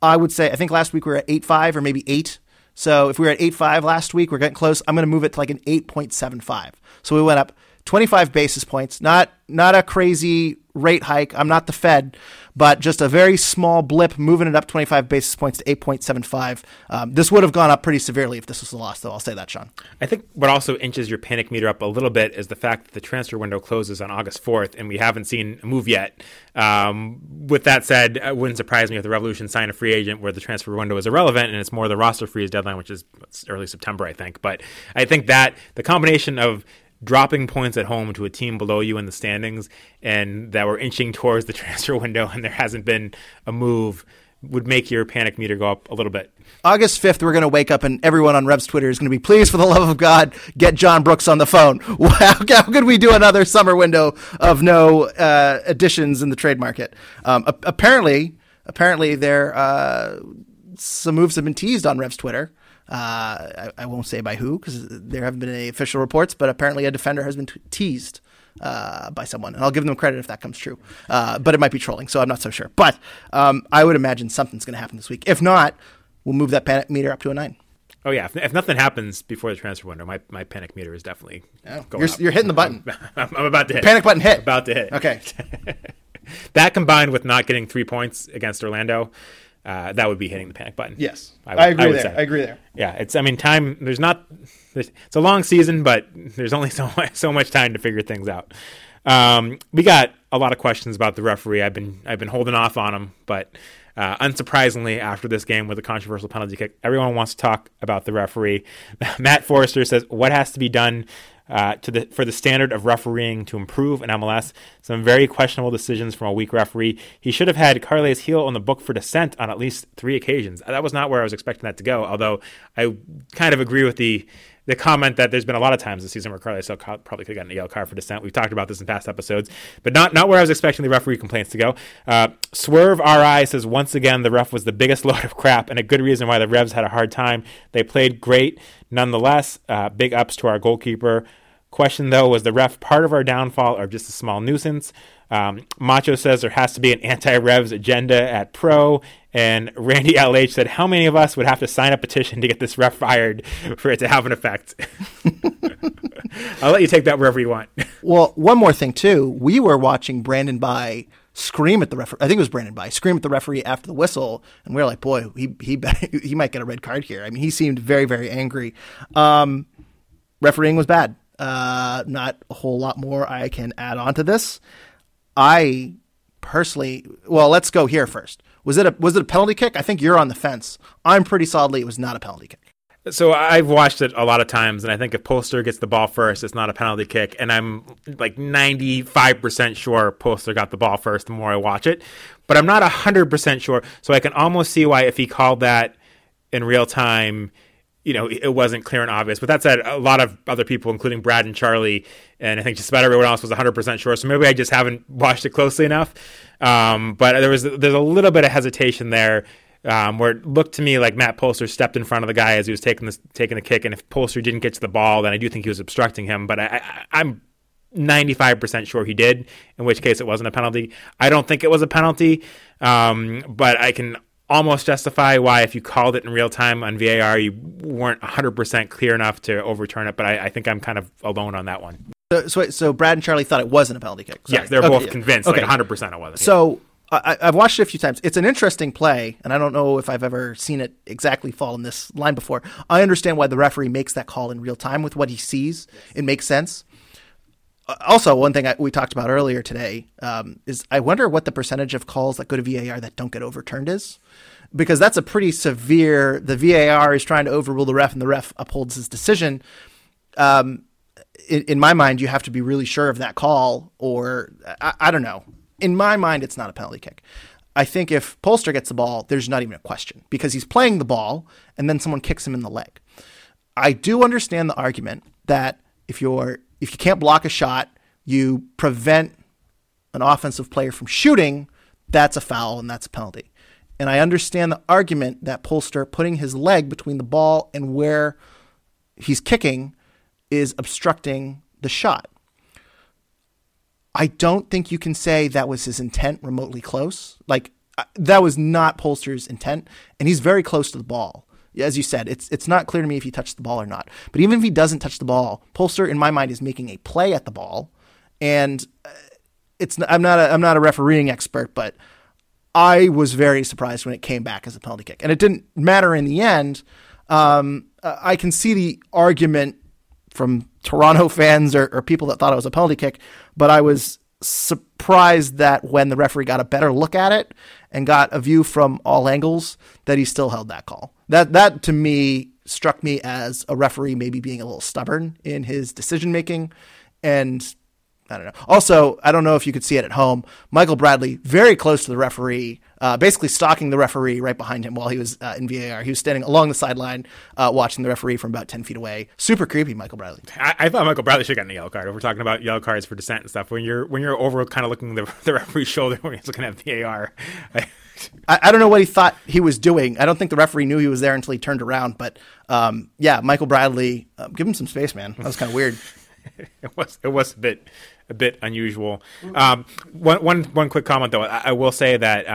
I would say, I think last week we were at 8.5 or maybe 8. So if we were at 8.5 last week, we're getting close. I'm going to move it to like an 8.75. So we went up 25 basis points, not a crazy rate hike. I'm not the Fed, but just a very small blip, moving it up 25 basis points to 8.75. This would have gone up pretty severely if this was a loss, though. I'll say that, Sean. I think what also inches your panic meter up a little bit is the fact that the transfer window closes on August 4th, and we haven't seen a move yet. With that said, it wouldn't surprise me if the Revolution sign a free agent where the transfer window is irrelevant, and it's more the roster freeze deadline, which is early September, I think. But I think that the combination of dropping points at home to a team below you in the standings and that we're inching towards the transfer window and there hasn't been a move would make your panic meter go up a little bit. August 5th, we're going to wake up and everyone on Rev's Twitter is going to be, please, for the love of God, get John Brooks on the phone. How could we do another summer window of no additions in the trade market? Apparently there some moves have been teased on Rev's Twitter. I won't say by who because there haven't been any official reports, but apparently a defender has been teased by someone, and I'll give them credit if that comes true. But it might be trolling, so I'm not so sure. But I would imagine something's going to happen this week. If not, we'll move that panic meter up to a 9. Oh yeah, if nothing happens before the transfer window, my panic meter is definitely going up. You're hitting the button. I'm about to hit. The panic button hit. About to hit. Okay. That combined with not getting 3 points against Orlando. That would be hitting the panic button. Yes, I agree there. Yeah, it's. I mean, time. It's a long season, but there's only so much time to figure things out. We got a lot of questions about the referee. I've been holding off on him, but unsurprisingly, after this game with a controversial penalty kick, everyone wants to talk about the referee. Matt Forrester says, "What has to be done for the standard of refereeing to improve in MLS? Some very questionable decisions from a weak referee. He should have had Carles Gil on the book for dissent on at least 3 occasions." That was not where I was expecting that to go, although I kind of agree with the comment that there's been a lot of times this season where Carles Gil probably could have gotten a yellow card for dissent. We've talked about this in past episodes, but not where I was expecting the referee complaints to go. Swerve RI says, "Once again, the ref was the biggest load of crap and a good reason why the Revs had a hard time. They played great. Nonetheless, big ups to our goalkeeper. Question, though, was the ref part of our downfall or just a small nuisance?" Macho says there has to be an anti-Revs agenda at Pro. And Randy LH said, "How many of us would have to sign a petition to get this ref fired for it to have an effect?" I'll let you take that wherever you want. Well, one more thing, too. We were watching Brandon Bye scream at the referee. I think it was Brandon Bye scream at the referee after the whistle, and we were like, "Boy, he might get a red card here." I mean, he seemed very, very angry. Refereeing was bad. Not a whole lot more I can add on to this. I personally, well, let's go here first. Was it a penalty kick? I think you're on the fence. I'm pretty solidly it was not a penalty kick. So I've watched it a lot of times, and I think if Polster gets the ball first, it's not a penalty kick. And I'm like 95% sure Polster got the ball first the more I watch it. But I'm not 100% sure. So I can almost see why if he called that in real time, you know, it wasn't clear and obvious. But that said, a lot of other people, including Brad and Charlie, and I think just about everyone else was 100% sure. So maybe I just haven't watched it closely enough. But there's a little bit of hesitation there. Where it looked to me like Matt Polster stepped in front of the guy as he was taking the kick, and if Polster didn't get to the ball, then I do think he was obstructing him. But I'm 95% sure he did, in which case it wasn't a penalty. I don't think it was a penalty, but I can almost justify why if you called it in real time on VAR, you weren't 100% clear enough to overturn it. But I think I'm kind of alone on that one. So Brad and Charlie thought it wasn't a penalty kick. Sorry. Yes, they're both convinced, like 100% it wasn't. So. I've watched it a few times. It's an interesting play, and I don't know if I've ever seen it exactly fall in this line before. I understand why the referee makes that call in real time with what he sees. It makes sense. Also, one thing we talked about earlier today is I wonder what the percentage of calls that go to VAR that don't get overturned is, because that's a pretty severe – the VAR is trying to overrule the ref, and the ref upholds his decision. In my mind, you have to be really sure of that call, or I don't know. In my mind, it's not a penalty kick. I think if Polster gets the ball, there's not even a question because he's playing the ball and then someone kicks him in the leg. I do understand the argument that if you can't block a shot, you prevent an offensive player from shooting, that's a foul and that's a penalty. And I understand the argument that Polster putting his leg between the ball and where he's kicking is obstructing the shot. I don't think you can say that was his intent remotely close. Like, that was not Polster's intent, and he's very close to the ball. as you said, it's not clear to me if he touched the ball or not. But even if he doesn't touch the ball, Polster, in my mind, is making a play at the ball. And it's I'm not a refereeing expert, but I was very surprised when it came back as a penalty kick. And it didn't matter in the end. I can see the argument from Toronto fans or people that thought it was a penalty kick, but I was surprised that when the referee got a better look at it and got a view from all angles, that he still held that call. That to me struck me as a referee maybe being a little stubborn in his decision making, and I don't know. Also, I don't know if you could see it at home. Michael Bradley, very close to the referee, basically stalking the referee right behind him while he was in VAR. He was standing along the sideline watching the referee from about 10 feet away. Super creepy, Michael Bradley. I thought Michael Bradley should have gotten a yellow card. If we're talking about yellow cards for dissent and stuff, when you're over kind of looking the referee's shoulder when he's looking at VAR. I don't know what he thought he was doing. I don't think the referee knew he was there until he turned around. But, yeah, Michael Bradley, give him some space, man. That was kind of weird. It was a bit unusual. One quick comment though. I will say that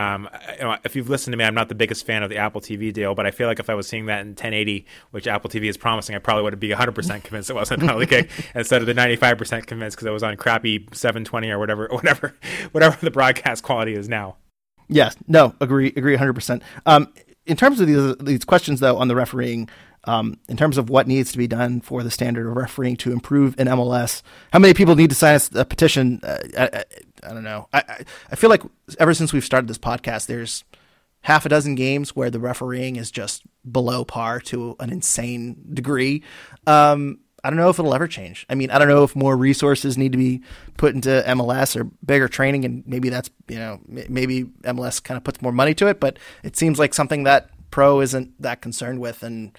if you've listened to me, I'm not the biggest fan of the Apple TV deal, but I feel like if I was seeing that in 1080, which Apple TV is promising, I probably would be 100% convinced it wasn't a penalty kick instead of the 95% convinced because it was on crappy 720 or whatever the broadcast quality is now. Yes, no, agree 100%. In terms of these questions though on the refereeing. In terms of what needs to be done for the standard of refereeing to improve in MLS, how many people need to sign a petition? I don't know. I feel like ever since we've started this podcast, there's half a dozen games where the refereeing is just below par to an insane degree. I don't know if it'll ever change. I mean, I don't know if more resources need to be put into MLS or bigger training, and maybe that's, maybe MLS kind of puts more money to it, but it seems like something that Pro isn't that concerned with, and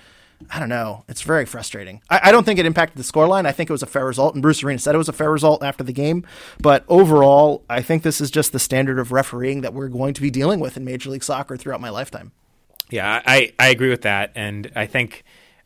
I don't know. It's very frustrating. I don't think it impacted the scoreline. I think it was a fair result, and Bruce Arena said it was a fair result after the game. But overall, I think this is just the standard of refereeing that we're going to be dealing with in Major League Soccer throughout my lifetime. Yeah, I agree with that, and I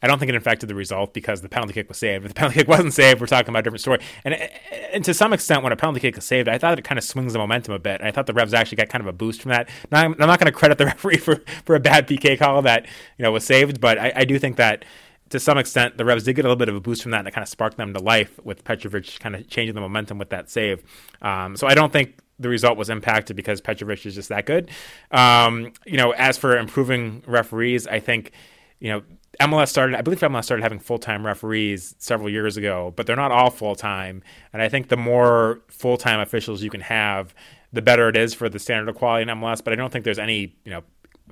don't think it affected the result because the penalty kick was saved. If the penalty kick wasn't saved, we're talking about a different story. And to some extent, when a penalty kick is saved, I thought it kind of swings the momentum a bit. I thought the Revs actually got kind of a boost from that. Now, I'm not going to credit the referee for a bad PK call that was saved, but I do think that to some extent the Revs did get a little bit of a boost from that, and it kind of sparked them to life with Petrović kind of changing the momentum with that save. So I don't think the result was impacted because Petrović is just that good. As for improving referees, I think MLS started having full-time referees several years ago, but they're not all full-time. And I think the more full-time officials you can have, the better it is for the standard of quality in MLS. But I don't think there's any,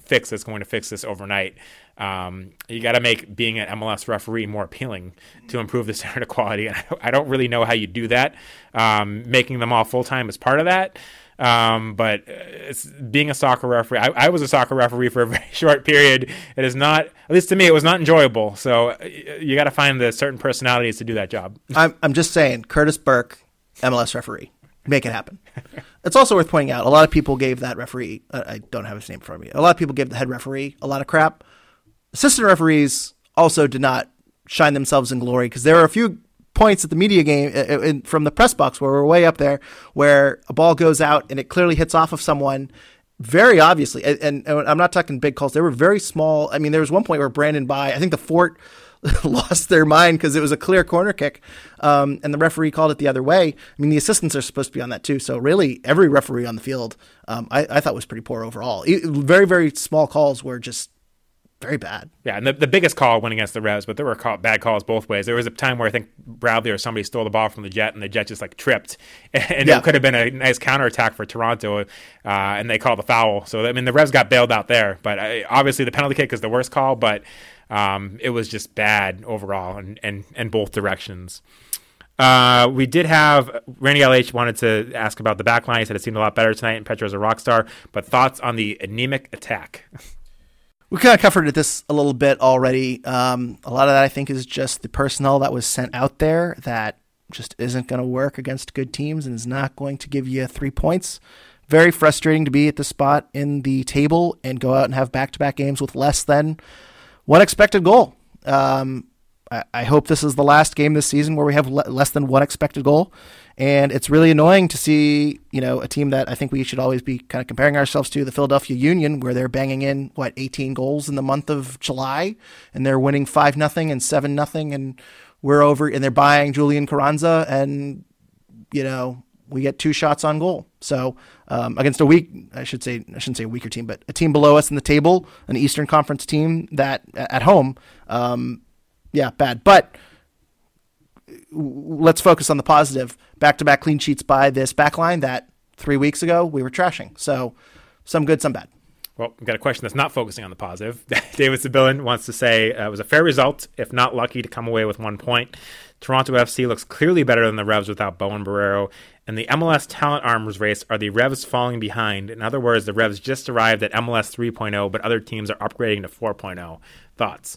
fix that's going to fix this overnight. You got to make being an MLS referee more appealing to improve the standard of quality. And I don't really know how you do that. Making them all full-time is part of that. But it's being a soccer referee. I was a soccer referee for a very short period. It is not, at least to me, it was not enjoyable. So you got to find the certain personalities to do that job. I'm just saying, Curtis Burke, MLS referee, make it happen. It's also worth pointing out, a lot of people gave that referee, I don't have his name in front of me, a lot of people gave the head referee a lot of crap. Assistant referees also did not shine themselves in glory because there were a few points at the media game from the press box where we're way up there where a ball goes out and it clearly hits off of someone very obviously. And I'm not talking big calls. They were very small. I mean, there was one point where Brandon Bye, I think the Fort lost their mind because it was a clear corner kick. And the referee called it the other way. I mean, the assistants are supposed to be on that too. So really every referee on the field, I thought was pretty poor overall. Very, very small calls were just very bad. Yeah, and the biggest call went against the Revs, but there were bad calls both ways. There was a time where I think Bradley or somebody stole the ball from Legette, and Legette just like tripped, and It could have been a nice counterattack for Toronto, and they called the foul. So I mean, the Revs got bailed out there, but obviously the penalty kick is the worst call, but it was just bad overall in both directions. We did have Randy LH wanted to ask about the back line. He said it seemed a lot better tonight, and Petro's a rock star. But thoughts on the anemic attack? We kind of covered this a little bit already. A lot of that, I think, is just the personnel that was sent out there that just isn't going to work against good teams and is not going to give you 3 points. Very frustrating to be at the spot in the table and go out and have back-to-back games with less than one expected goal. I hope this is the last game this season where we have less than one expected goal. And it's really annoying to see, you know, a team that I think we should always be kind of comparing ourselves to, the Philadelphia Union, where they're banging in, 18 goals in the month of July, and they're winning 5-0 and 7-0, and we're over, and they're buying Julian Carranza, and, you know, we get 2 shots on goal. So against a weak, I shouldn't say a weaker team, but a team below us in the table, an Eastern Conference team that at home, yeah, bad. But let's focus on the positive. Back-to-back clean sheets by this back line that 3 weeks ago we were trashing. So some good, some bad. Well, we've got a question that's not focusing on the positive. David Sabillin wants to say, it was a fair result, if not lucky, to come away with 1 point. Toronto FC looks clearly better than the Revs without Bowen Barrero, and the MLS talent arms race, are the Revs falling behind? In other words, the Revs just arrived at MLS 3.0, but other teams are upgrading to 4.0. Thoughts?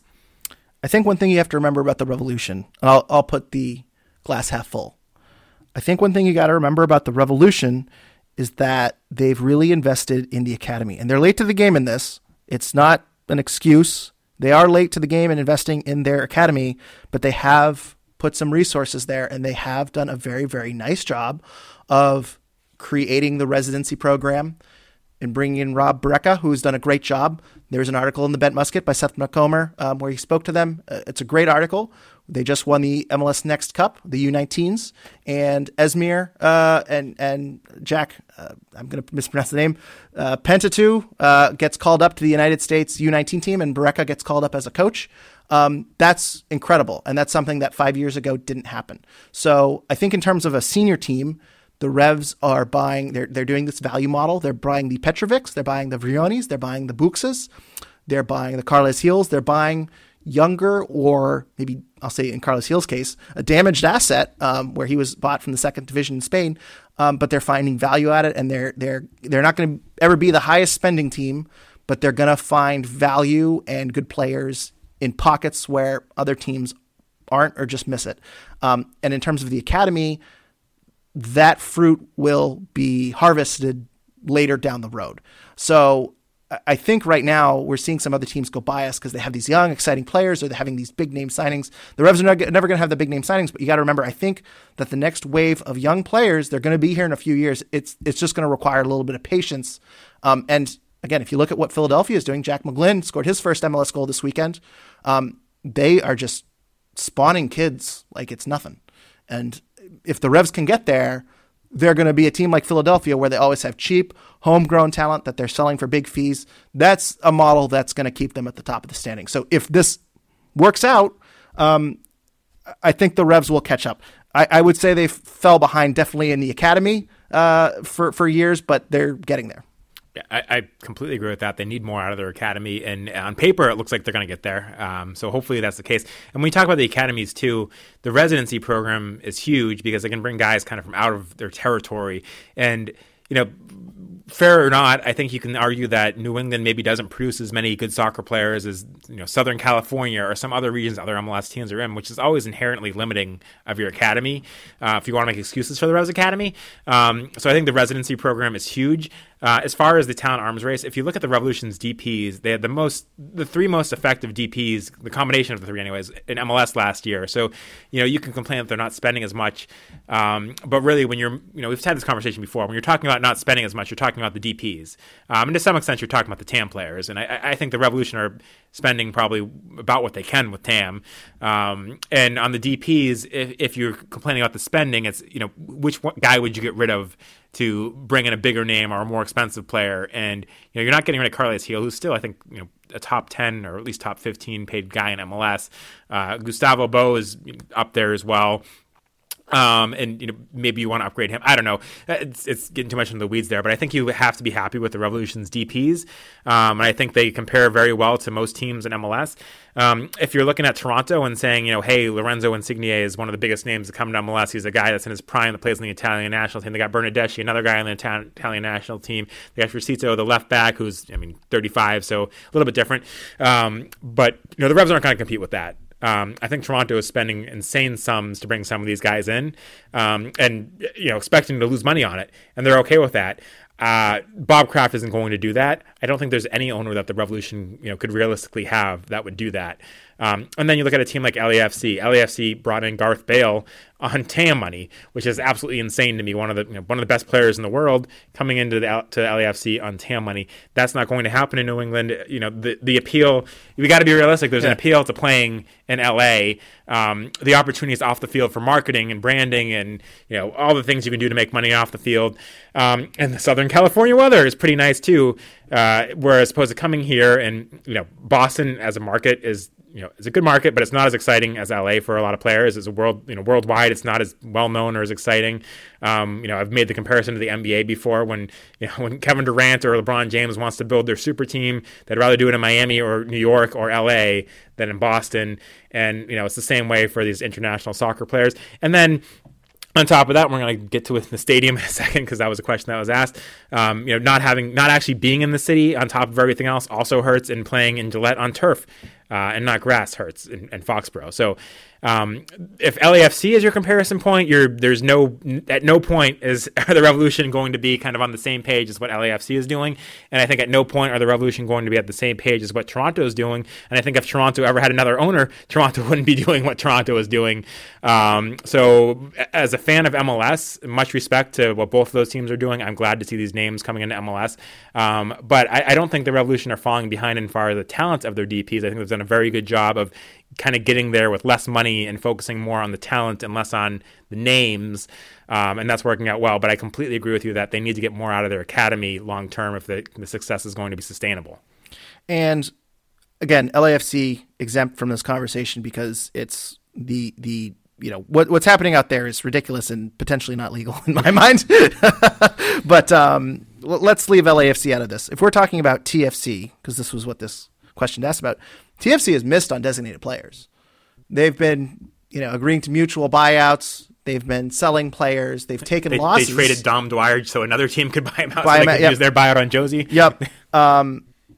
I think one thing you have to remember about the Revolution, and I'll put the glass half full. I think one thing you got to remember about the Revolution is that they've really invested in the academy, and they're late to the game in this. It's not an excuse. They are late to the game in investing in their academy, but they have put some resources there, and they have done a very, very nice job of creating the residency program and bringing in Rob Brecka, who's done a great job. There's an article in the Bent Musket by Seth McComber where he spoke to them. It's a great article. They just won the MLS Next Cup, the U19s, and Esmir and Jack, I'm going to mispronounce the name, Pentatou gets called up to the United States U19 team, and Brecka gets called up as a coach. That's incredible, and that's something that 5 years ago didn't happen. So I think in terms of a senior team, the Revs are buying, they're doing this value model. They're buying the Petrovics, they're buying the Vrionis, they're buying the Buksas, they're buying the Carles Gils, they're buying younger, or maybe I'll say in Carles Gil's case, a damaged asset where he was bought from the second division in Spain, but they're finding value at it, and they're not going to ever be the highest spending team, but they're going to find value and good players in pockets where other teams aren't or just miss it. And in terms of the academy, that fruit will be harvested later down the road. So I think right now we're seeing some other teams go by us because they have these young, exciting players, or they're having these big name signings. The Revs are never going to have the big name signings, but you got to remember, I think that the next wave of young players, they're going to be here in a few years. It's just going to require a little bit of patience. And again, if you look at what Philadelphia is doing, Jack McGlynn scored his first MLS goal this weekend. They are just spawning kids like it's nothing. And if the Revs can get there, they're going to be a team like Philadelphia, where they always have cheap, homegrown talent that they're selling for big fees. That's a model that's going to keep them at the top of the standing. So if this works out, I think the Revs will catch up. I would say they fell behind definitely in the academy for years, but they're getting there. I completely agree with that. They need more out of their academy, and on paper, it looks like they're going to get there. So hopefully that's the case. And when we talk about the academies too, the residency program is huge because they can bring guys kind of from out of their territory. And, you know, fair or not, I think you can argue that New England maybe doesn't produce as many good soccer players as, you know, Southern California or some other regions other MLS teams are in, which is always inherently limiting of your academy if you want to make excuses for the Revs Academy. So I think the residency program is huge. As far as the talent arms race, if you look at the Revolution's DPs, they had the three most effective DPs, the combination of the three anyways, in MLS last year. So, you know, you can complain that they're not spending as much. But really, when you're, you know, we've had this conversation before, when you're talking about not spending as much, you're talking about the DPs. And to some extent, you're talking about the TAM players. And I think the Revolution are spending probably about what they can with TAM. And on the DPs, if you're complaining about the spending, it's, you know, which guy would you get rid of to bring in a bigger name or a more expensive player? And, you know, you're not getting rid of Carles Gil, who's still, I think, you know, a top 10 or at least top 15 paid guy in MLS. Gustavo Bou is up there as well. And, you know, maybe you want to upgrade him. I don't know. It's getting too much into the weeds there, but I think you have to be happy with the Revolution's DPs. And I think they compare very well to most teams in MLS. If you're looking at Toronto and saying, you know, hey, Lorenzo Insigne is one of the biggest names to come to MLS. He's a guy that's in his prime that plays in the Italian national team. They got Bernardeschi, another guy on the Italian national team. They got Frisito, the left back, who's, I mean, 35, so a little bit different. But, you know, the Revs aren't going to compete with that. I think Toronto is spending insane sums to bring some of these guys in, and, you know, expecting to lose money on it, and they're okay with that. Bob Kraft isn't going to do that. I don't think there's any owner that the Revolution, you know, could realistically have that would do that. And then you look at a team like LAFC. LAFC brought in Gareth Bale on TAM money, which is absolutely insane to me. One of the best players in the world coming into to LAFC on TAM money. That's not going to happen in New England. You know, the appeal, we got to be realistic. There's an appeal to playing in LA. The opportunities off the field for marketing and branding and, you know, all the things you can do to make money off the field. And the Southern California weather is pretty nice too. Whereas as opposed to coming here and, you know, Boston as a market is, you know, it's a good market, but it's not as exciting as LA for a lot of players. It's a worldwide. It's not as well known or as exciting. You know, I've made the comparison to the NBA before when Kevin Durant or LeBron James wants to build their super team, they'd rather do it in Miami or New York or LA than in Boston. And, you know, it's the same way for these international soccer players. And then on top of that, we're going to get to the stadium in a second because that was a question that was asked. You know, not actually being in the city on top of everything else also hurts, and playing in Gillette on turf and not grass hurts in Foxborough. So if LAFC is your comparison point, at no point is the Revolution going to be kind of on the same page as what LAFC is doing. And I think at no point are the Revolution going to be at the same page as what Toronto is doing. And I think if Toronto ever had another owner, Toronto wouldn't be doing what Toronto is doing. So as a fan of MLS, much respect to what both of those teams are doing. I'm glad to see these names coming into MLS. But I don't think the Revolution are falling behind in far as the talent of their DPs. I think they've done a very good job of kind of getting there with less money and focusing more on the talent and less on the names. And that's working out well. But I completely agree with you that they need to get more out of their academy long term if the success is going to be sustainable. And again, LAFC exempt from this conversation because it's the you know, what's happening out there is ridiculous and potentially not legal in my mind. But let's leave LAFC out of this. If we're talking about TFC, because this was what this question asked about, TFC has missed on designated players. They've been, you know, agreeing to mutual buyouts. They've been selling players. They've taken losses. They traded Dom Dwyer so another team could buy him out. They could use their buyout on Josie. Yep.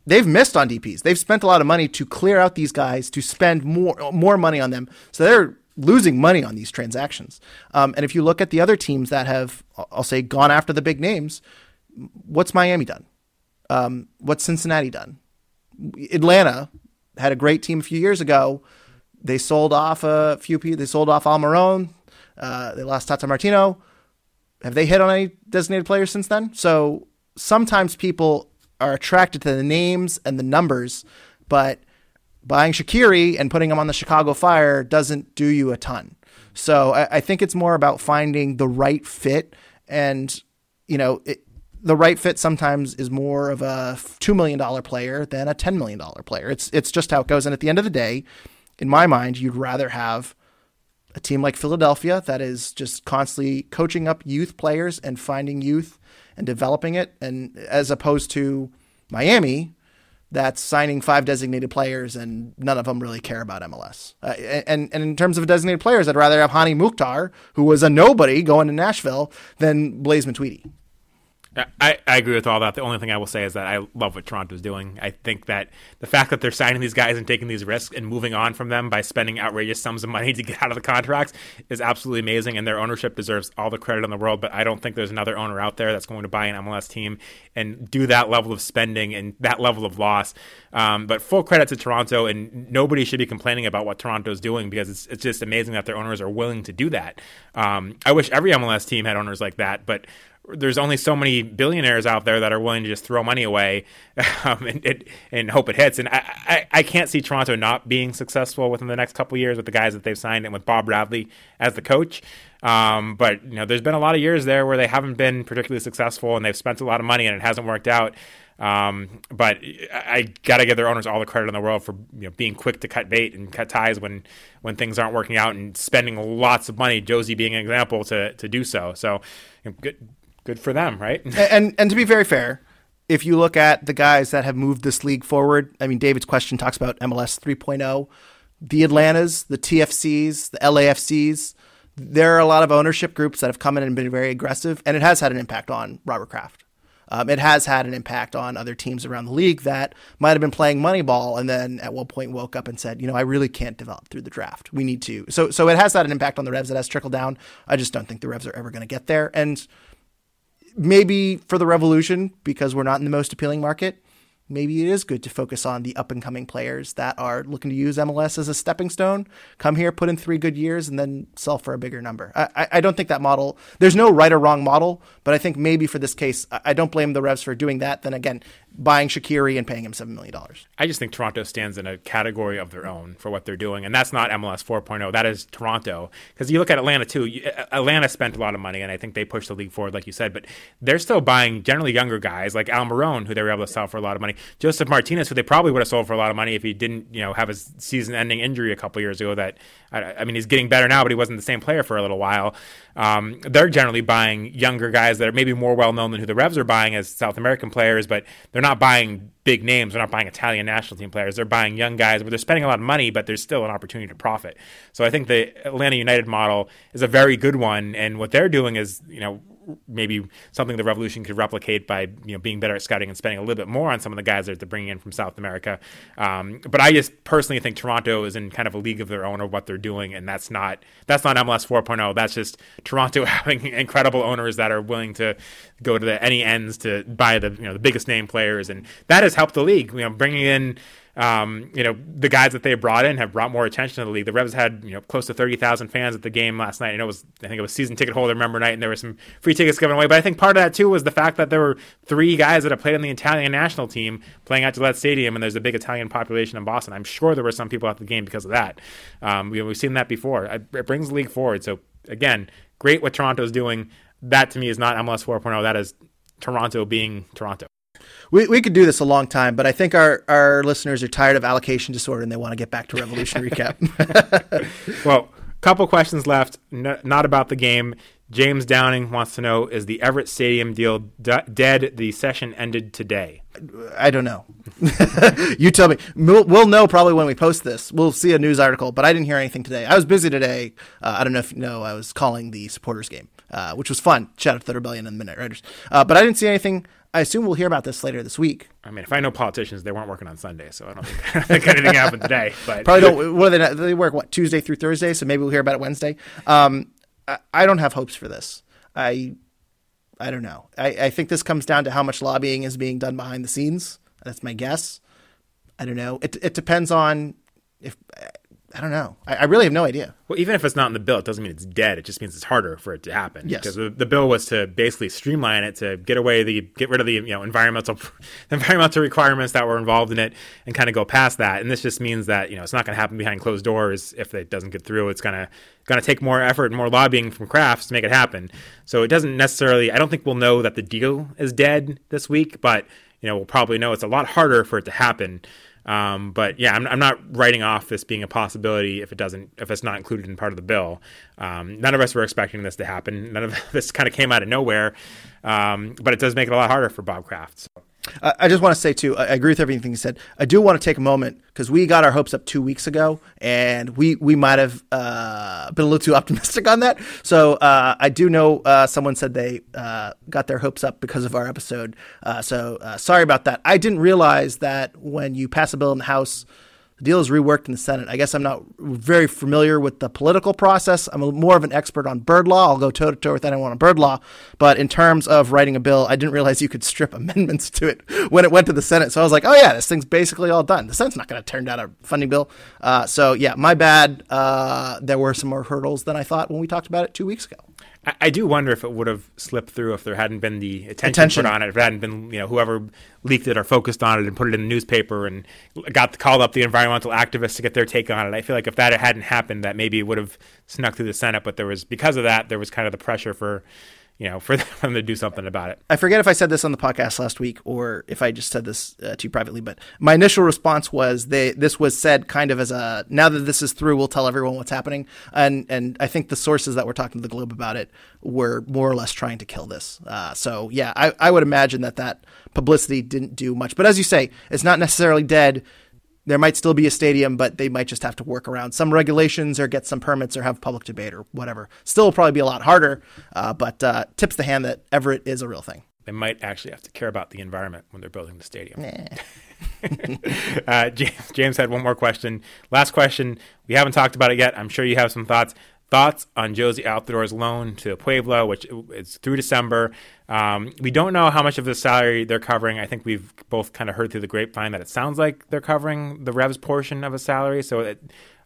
They've missed on DPs. They've spent a lot of money to clear out these guys, to spend more money on them. So they're losing money on these transactions. And if you look at the other teams that have, I'll say, gone after the big names, what's Miami done? What's Cincinnati done? Atlanta had a great team a few years ago. They sold off a few people. They sold off Almiron. They lost Tata Martino. Have they hit on any designated players since then? So sometimes people are attracted to the names and the numbers, but buying Shaqiri and putting him on the Chicago Fire doesn't do you a ton. So I think it's more about finding the right fit. And, you know, the right fit sometimes is more of a $2 million player than a $10 million player. It's just how it goes. And at the end of the day, in my mind, you'd rather have a team like Philadelphia that is just constantly coaching up youth players and finding youth and developing it, and as opposed to Miami that's signing 5 designated players and none of them really care about MLS. And in terms of designated players, I'd rather have Hani Mukhtar, who was a nobody going to Nashville, than Blaise Matuidi. I agree with all that. The only thing I will say is that I love what Toronto's doing. I think that the fact that they're signing these guys and taking these risks and moving on from them by spending outrageous sums of money to get out of the contracts is absolutely amazing, and their ownership deserves all the credit in the world, but I don't think there's another owner out there that's going to buy an MLS team and do that level of spending and that level of loss. But full credit to Toronto, and nobody should be complaining about what Toronto's doing because it's just amazing that their owners are willing to do that. I wish every MLS team had owners like that, but there's only so many billionaires out there that are willing to just throw money away and hope it hits. And I can't see Toronto not being successful within the next couple of years with the guys that they've signed and with Bob Bradley as the coach. But, you know, there's been a lot of years there where they haven't been particularly successful and they've spent a lot of money and it hasn't worked out. But I got to give their owners all the credit in the world for, you know, being quick to cut bait and cut ties when things aren't working out and spending lots of money, Josie being an example, to do so. So, you know, good for them, right? and to be very fair, if you look at the guys that have moved this league forward, I mean, David's question talks about MLS 3.0, the Atlantas, the TFCs, the LAFCs. There are a lot of ownership groups that have come in and been very aggressive, and it has had an impact on Robert Kraft. It has had an impact on other teams around the league that might have been playing Moneyball and then at one point woke up and said, you know, I really can't develop through the draft. We need to. So it has had an impact on the Revs. It has trickled down. I just don't think the Revs are ever going to get there. And maybe for the Revolution, because we're not in the most appealing market, maybe it is good to focus on the up-and-coming players that are looking to use MLS as a stepping stone, come here, put in 3 good years, and then sell for a bigger number. I don't think that model – there's no right or wrong model, but I think maybe for this case, I don't blame the Revs for doing that. Then again, buying Shaqiri and paying him $7 million. I just think Toronto stands in a category of their own for what they're doing, and that's not MLS 4.0. That is Toronto. Because you look at Atlanta, too. Atlanta spent a lot of money, and I think they pushed the league forward, like you said, but they're still buying generally younger guys like Al Marone, who they were able to sell for a lot of money. Joseph Martinez, who they probably would have sold for a lot of money if he didn't, you know, have a season-ending injury a couple years ago. That, I mean, he's getting better now, but he wasn't the same player for a little while. They're generally buying younger guys that are maybe more well-known than who the Revs are buying as South American players, but they're not buying big names. They're not buying Italian national team players. They're buying young guys, but they're spending a lot of money, but there's still an opportunity to profit. So I think the Atlanta United model is a very good one, and what they're doing is, you know, maybe something the Revolution could replicate by, you know, being better at scouting and spending a little bit more on some of the guys that they're bringing in from South America. But I just personally think Toronto is in kind of a league of their own of what they're doing, and that's not MLS 4.0. That's just Toronto having incredible owners that are willing to go to any ends to buy the, you know, the biggest name players, and that has helped the league. You know, bringing in the guys that they brought in have brought more attention to the league. The Revs had, you know, close to 30,000 fans at the game last night. I know it was season ticket holder member night, and there were some free tickets given away. But I think part of that too was the fact that there were 3 guys that have played on the Italian national team playing at Gillette Stadium, and there's a big Italian population in Boston. I'm sure there were some people at the game because of that. We've seen that before. It brings the league forward. So again, great what Toronto's doing. That to me is not MLS 4.0. That is Toronto being Toronto. We could do this a long time, but I think our listeners are tired of allocation disorder and they want to get back to Revolution Recap. Well, couple questions left, not about the game. James Downing wants to know, is the Everett Stadium deal dead? The session ended today. I don't know. You tell me. We'll know probably when we post this. We'll see a news article, but I didn't hear anything today. I was busy today. I don't know if you know, I was calling the supporters game, which was fun. Shout out to the Rebellion and the Midnight Riders. But I didn't see anything. I assume we'll hear about this later this week. I mean, if I know politicians, they weren't working on Sunday, so I don't think anything happened today. But probably don't. What are they work what Tuesday through Thursday, so maybe we'll hear about it Wednesday. I don't have hopes for this. I don't know. I think this comes down to how much lobbying is being done behind the scenes. That's my guess. I don't know. It depends on if. I don't know. I really have no idea. Well, even if it's not in the bill, it doesn't mean it's dead. It just means it's harder for it to happen. Yes. Because the bill was to basically streamline it to get rid of the environmental requirements that were involved in it and kind of go past that. And this just means that, you know, it's not going to happen behind closed doors. If it doesn't get through, it's going to take more effort and more lobbying from Crafts to make it happen. So it doesn't necessarily. I don't think we'll know that the deal is dead this week, but you know, we'll probably know it's a lot harder for it to happen. But yeah, I'm not writing off this being a possibility if it's not included in part of the bill. None of us were expecting this to happen. None of this kind of came out of nowhere. But it does make it a lot harder for Bob Kraft. So. I just want to say too, I agree with everything you said. I do want to take a moment because we got our hopes up 2 weeks ago and we might've, been a little too optimistic on that. So, I do know, someone said they, got their hopes up because of our episode. So, sorry about that. I didn't realize that when you pass a bill in the House, the deal is reworked in the Senate. I guess I'm not very familiar with the political process. I'm more of an expert on bird law. I'll go toe-to-toe with anyone on bird law. But in terms of writing a bill, I didn't realize you could strip amendments to it when it went to the Senate. So I was like, oh, yeah, this thing's basically all done. The Senate's not going to turn down a funding bill. So, yeah, my bad. There were some more hurdles than I thought when we talked about it 2 weeks ago. I do wonder if it would have slipped through if there hadn't been the attention put on it, if it hadn't been, you know, whoever leaked it or focused on it and put it in the newspaper and called up the environmental activists to get their take on it. I feel like if that hadn't happened, that maybe it would have snuck through the Senate. But because of that, there was kind of the pressure for them to do something about it. I forget if I said this on the podcast last week or if I just said this to you privately, but my initial response was this was said kind of as a, now that this is through, we'll tell everyone what's happening. And I think the sources that were talking to the Globe about it were more or less trying to kill this. So yeah, I would imagine that publicity didn't do much, but as you say, it's not necessarily dead. There might still be a stadium, but they might just have to work around some regulations or get some permits or have public debate or whatever. Still will probably be a lot harder, but tips the hand that Everett is a real thing. They might actually have to care about the environment when they're building the stadium. James had one more question. Last question. We haven't talked about it yet. I'm sure you have some thoughts. Thoughts on Josie Altidore's loan to Puebla, which is through December. We don't know how much of the salary they're covering. I think we've both kind of heard through the grapevine that it sounds like they're covering the Revs portion of a salary. So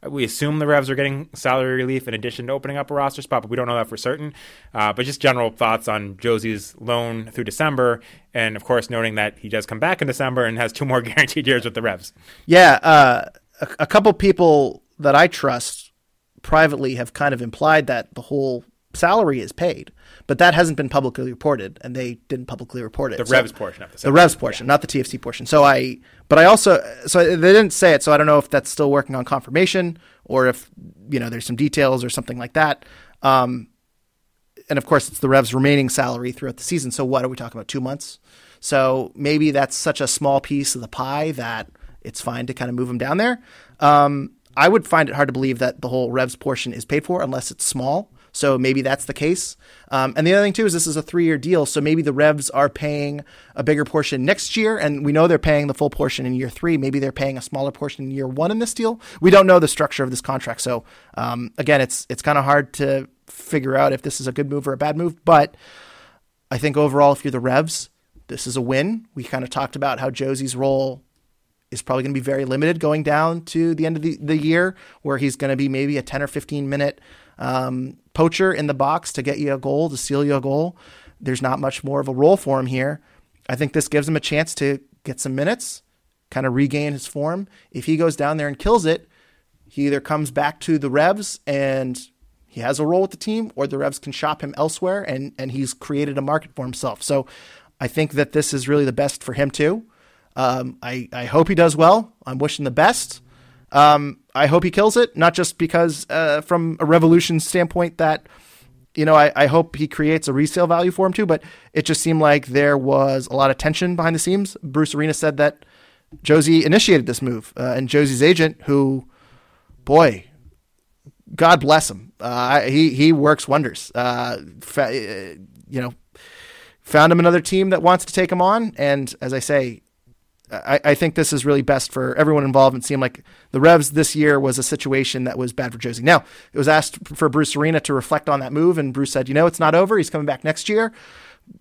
we assume the Revs are getting salary relief in addition to opening up a roster spot, but we don't know that for certain. But just general thoughts on Josie's loan through December. And, of course, noting that he does come back in December and has two more guaranteed years with the Revs. Yeah, a couple people that I trust privately have kind of implied that the whole salary is paid, but that hasn't been publicly reported, and they didn't publicly report it. The Revs portion of the salary. The Revs portion, yeah. Not the TFC portion. So they didn't say it, so I don't know if that's still working on confirmation or if, there's some details or something like that. And of course, it's the Revs' remaining salary throughout the season. So what are we talking about, 2 months? So maybe that's such a small piece of the pie that it's fine to kind of move them down there. I would find it hard to believe that the whole Revs portion is paid for unless it's small. So maybe that's the case. And the other thing, too, is this is a 3-year deal. So maybe the Revs are paying a bigger portion next year. And we know they're paying the full portion in year 3. Maybe they're paying a smaller portion in year 1 in this deal. We don't know the structure of this contract. So, again, it's kind of hard to figure out if this is a good move or a bad move. But I think overall, if you're the Revs, this is a win. We kind of talked about how Josie's role is probably going to be very limited going down to the end of the year, where he's going to be maybe a 10 or 15 minute poacher in the box to get you a goal, to seal you a goal. There's not much more of a role for him here. I think this gives him a chance to get some minutes, kind of regain his form. If he goes down there and kills it, he either comes back to the Revs and he has a role with the team, or the Revs can shop him elsewhere and he's created a market for himself. So I think that this is really the best for him too. I hope he does well. I'm wishing the best. I hope he kills it, not just because from a Revolution standpoint that, I hope he creates a resale value for him too, but it just seemed like there was a lot of tension behind the scenes. Bruce Arena said that Josie initiated this move, and Josie's agent, who, boy, God bless him. He works wonders. Found him another team that wants to take him on. And as I say, I think this is really best for everyone involved. It seemed like the Revs this year was a situation that was bad for Josie. Now, it was asked for Bruce Arena to reflect on that move, and Bruce said, it's not over. He's coming back next year.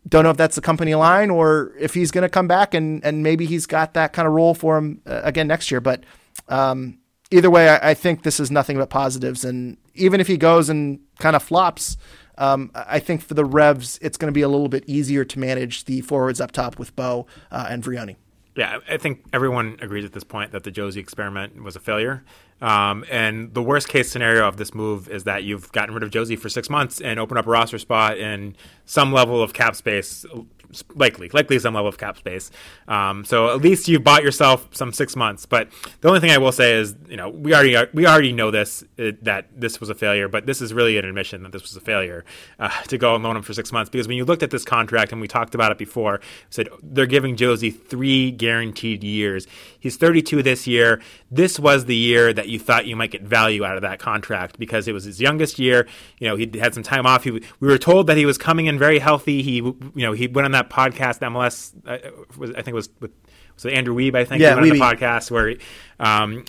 Don't know if that's the company line or if he's going to come back, and maybe he's got that kind of role for him again next year. But either way, I think this is nothing but positives. And even if he goes and kind of flops, I think for the Revs, it's going to be a little bit easier to manage the forwards up top with Bou and Vrioni. Yeah, I think everyone agrees at this point that the Josie experiment was a failure. And the worst case scenario of this move is that you've gotten rid of Josie for 6 months and open up a roster spot and some level of cap space, likely some level of cap space. So at least you bought yourself some 6 months. But the only thing I will say is, we already know this, that this was a failure, but this is really an admission that this was a failure to go and loan him for 6 months. Because when you looked at this contract, and we talked about it before, said they're giving Josie 3 guaranteed years. He's 32 this year. This was the year that you thought you might get value out of that contract because it was his youngest year. He had some time off. We were told that he was coming in very healthy. He went on that podcast, MLS, I think it was Andrew Weeb, he went on the podcast where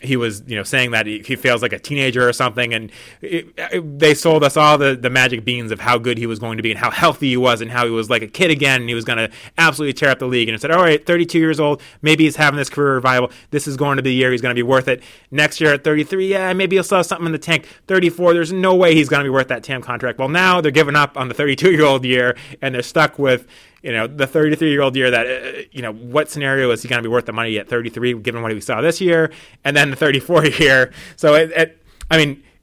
he was saying that he feels like a teenager or something, and they sold us all the magic beans of how good he was going to be and how healthy he was and how he was like a kid again and he was going to absolutely tear up the league. And it said, all right, 32 years old, maybe he's having this career revival. This is going to be the year he's going to be worth it. Next year at 33, maybe he'll still have something in the tank. 34, there's no way he's going to be worth that TAM contract. Well, now they're giving up on the 32-year-old year and they're stuck with the 33-year-old year that, what scenario is he going to be worth the money at 33, given what we saw this year, and then the 34 year. So,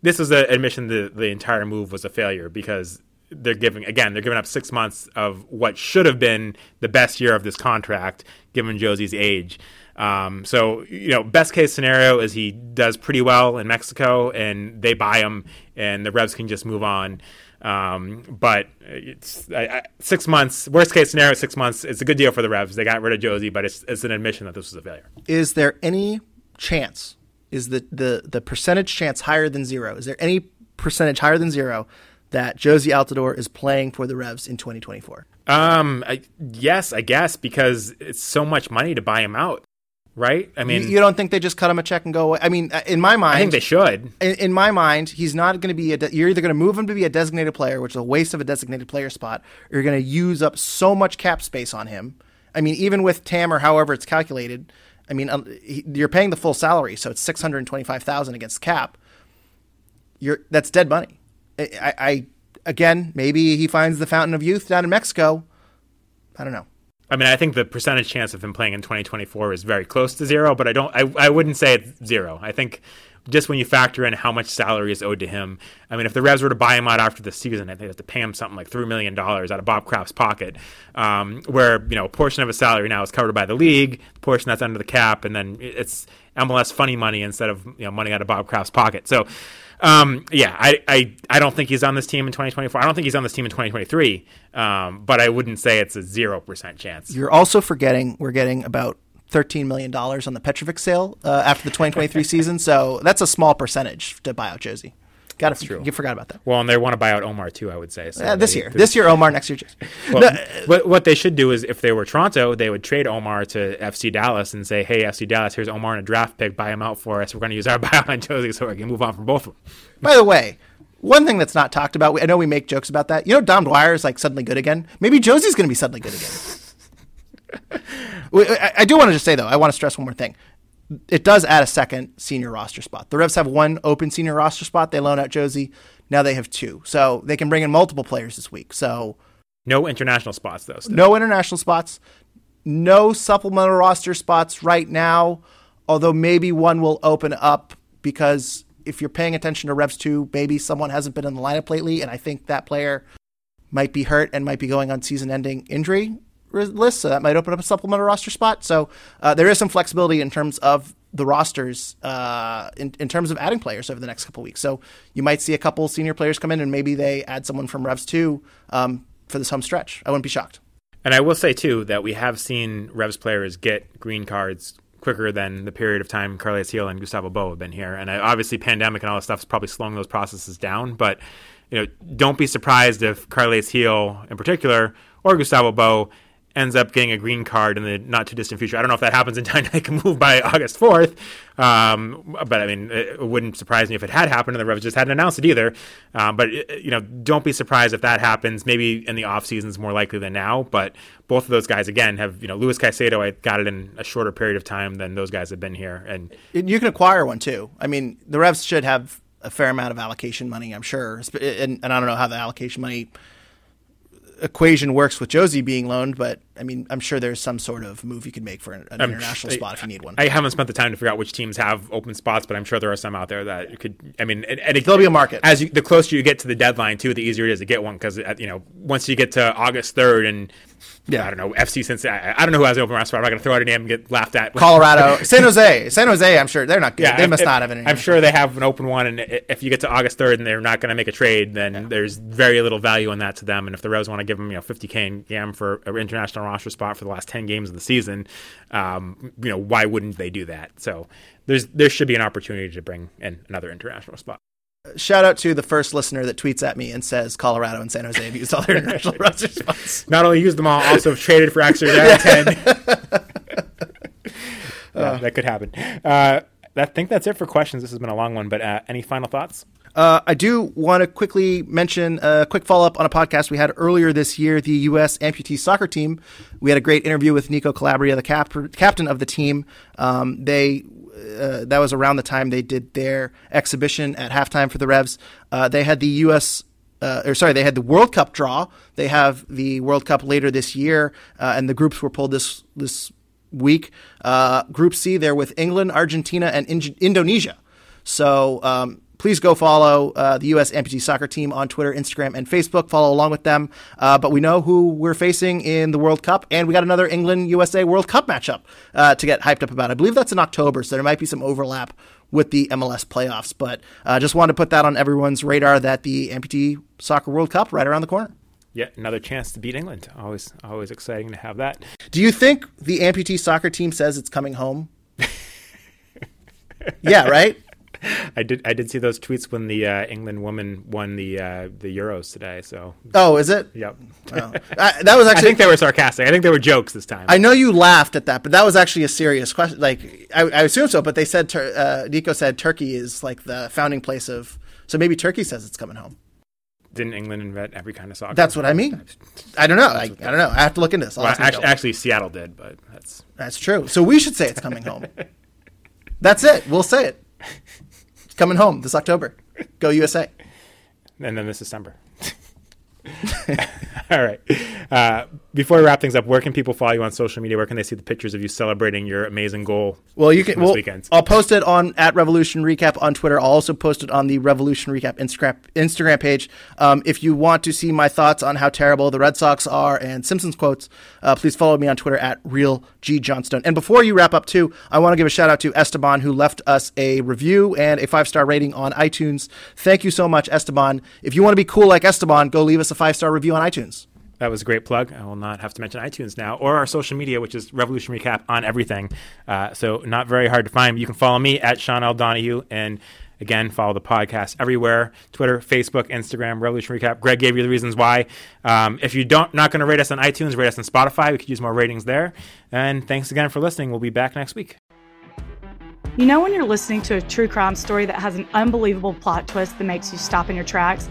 this is an admission that the entire move was a failure because they're giving up 6 months of what should have been the best year of this contract, given Josie's age. So, best case scenario is he does pretty well in Mexico and they buy him and the Revs can just move on. But it's 6 months, worst case scenario, 6 months. It's a good deal for the Revs. They got rid of Josie, but it's an admission that this was a failure. Is there any chance, is the percentage chance higher than zero? Is there any percentage higher than zero that Josie Altidore is playing for the Revs in 2024? Yes, I guess, because it's so much money to buy him out. right? I mean, you don't think they just cut him a check and go away? I mean, in my mind, I think they should. In my mind, he's not going to be you're either going to move him to be a designated player, which is a waste of a designated player spot, or you're going to use up so much cap space on him. I mean, even with TAM or however it's calculated, I mean, you're paying the full salary, so it's $625,000 against cap. That's dead money. Again, maybe he finds the fountain of youth down in Mexico. I don't know. I mean, I think the percentage chance of him playing in 2024 is very close to zero, but I wouldn't say it's zero. I think just when you factor in how much salary is owed to him, I mean, if the Revs were to buy him out after the season, I think they have to pay him something like $3 million out of Bob Kraft's pocket, where, you know, a portion of his salary now is covered by the league, a portion that's under the cap, and then it's MLS funny money instead of, you know, money out of Bob Kraft's pocket. So, I don't think he's on this team in 2024. I don't think he's on this team in 2023, but I wouldn't say it's a 0% chance. You're also forgetting we're getting about $13 million on the Petrovic sale after the 2023 season, so that's a small percentage to buy out Josie. That's true. You forgot about that. Well, and they want to buy out Omar too, I would say. So this year Omar, next year Josie. Well, what they should do is, if they were Toronto, they would trade Omar to FC Dallas and say, "Hey, FC Dallas, here's Omar in a draft pick. Buy him out for us. We're going to use our buyout on Josie so we can move on from both of them." By the way, one thing that's not talked about, I know we make jokes about that. You know, Dom Dwyer is like suddenly good again. Maybe Josie's going to be suddenly good again. I do want to just say though, I want to stress one more thing. It does add a second senior roster spot. The Revs have one open senior roster spot. They loan out Josie. Now they have two. So they can bring in multiple players this week. So no international spots, though. Still. No international spots. No supplemental roster spots right now, although maybe one will open up because if you're paying attention to Revs 2, maybe someone hasn't been in the lineup lately, and I think that player might be hurt and might be going on season-ending injury list, so that might open up a supplemental roster spot. So there is some flexibility in terms of the rosters, in terms of adding players over the next couple of weeks. So you might see a couple senior players come in, and maybe they add someone from Revs 2 for this home stretch. I wouldn't be shocked. And I will say, too, that we have seen Revs players get green cards quicker than the period of time Carles Gil and Gustavo Bou have been here. And obviously pandemic and all this stuff is probably slowing those processes down. But you know, don't be surprised if Carles Gil in particular or Gustavo Bou ends up getting a green card in the not-too-distant future. I don't know if that happens in time. They can move by August 4th. But, I mean, it wouldn't surprise me if it had happened, and the Revs just hadn't announced it either. Don't be surprised if that happens. Maybe in the offseason is more likely than now. But both of those guys, again, have, you know, Luis Caicedo, I got it in a shorter period of time than those guys have been here. And you can acquire one, too. I mean, the Revs should have a fair amount of allocation money, I'm sure. And I don't know how the allocation money equation works with Josie being loaned, but I mean, I'm sure there's some sort of move you can make for an international spot if you need one. I haven't spent the time to figure out which teams have open spots, but I'm sure there are some out there that you could. I mean, and there'll be a market. As the closer you get to the deadline, too, the easier it is to get one because you know once you get to August 3rd and yeah, I don't know FC Cincinnati. I don't know who has an open roster. I'm not going to throw out a name and get laughed at. Colorado, San Jose. I'm sure they're not good. Yeah, they must not have an. I'm sure they have an open one, and if you get to August 3rd and they're not going to make a trade, then there's very little value in that to them. And if the Revs want to give them, you know, $50K for an international roster spot for the last 10 games of the season, you know, why wouldn't they do that? So there should be an opportunity to bring in another international spot. Shout out to the first listener that tweets at me and says Colorado and San Jose have used all their international roster spots. Not only used them all, also traded for extra down 10. That could happen. I think that's it for questions. This has been a long one, but any final thoughts? I do want to quickly mention a quick follow-up on a podcast we had earlier this year, the U.S. Amputee Soccer Team. We had a great interview with Nico Calabria, the captain of the team. That was around the time they did their exhibition at halftime for the Revs. They had the they had the World Cup draw. They have the World Cup later this year, and the groups were pulled this week. Group C, they're with England, Argentina, and Indonesia. So please go follow the U.S. Amputee Soccer Team on Twitter, Instagram, and Facebook. Follow along with them. But we know who we're facing in the World Cup, and we got another England-USA World Cup matchup to get hyped up about. I believe that's in October, so there might be some overlap with the MLS playoffs. But I just wanted to put that on everyone's radar that the Amputee Soccer World Cup right around the corner. Yeah, another chance to beat England. Always exciting to have that. Do you think the Amputee Soccer Team says it's coming home? Yeah, right? I did see those tweets when the England woman won the Euros today. So is it? Yep. Oh. That was actually. I think they were sarcastic. I think they were jokes this time. I know you laughed at that, but that was actually a serious question. Like I assume so, but they said Nico said Turkey is like the founding place of. So maybe Turkey says it's coming home. Didn't England invent every kind of soccer? That's what I mean. I don't know. I don't know. I have to look into this. Well, actually, Seattle did, but that's true. So we should say it's coming home. That's it. We'll say it. It's coming home this October. Go USA. And then this December. All right. Before we wrap things up, where can people follow you on social media? Where can they see the pictures of you celebrating your amazing goal? Well, you can. Well, I'll post it at Revolution Recap on Twitter. I'll also post it on the Revolution Recap Instagram page. If you want to see my thoughts on how terrible the Red Sox are and Simpsons quotes, please follow me on Twitter at RealGJohnstone. And before you wrap up, too, I want to give a shout out to Esteban, who left us a review and a 5-star rating on iTunes. Thank you so much, Esteban. If you want to be cool like Esteban, go leave us a 5-star review on iTunes. That was a great plug. I will not have to mention iTunes now or our social media, which is Revolution Recap on everything. So not very hard to find. You can follow me at Sean L. Donahue. And again, follow the podcast everywhere. Twitter, Facebook, Instagram, Revolution Recap. Greg gave you the reasons why. If you don't, not going to rate us on iTunes, rate us on Spotify. We could use more ratings there. And thanks again for listening. We'll be back next week. You know when you're listening to a true crime story that has an unbelievable plot twist that makes you stop in your tracks?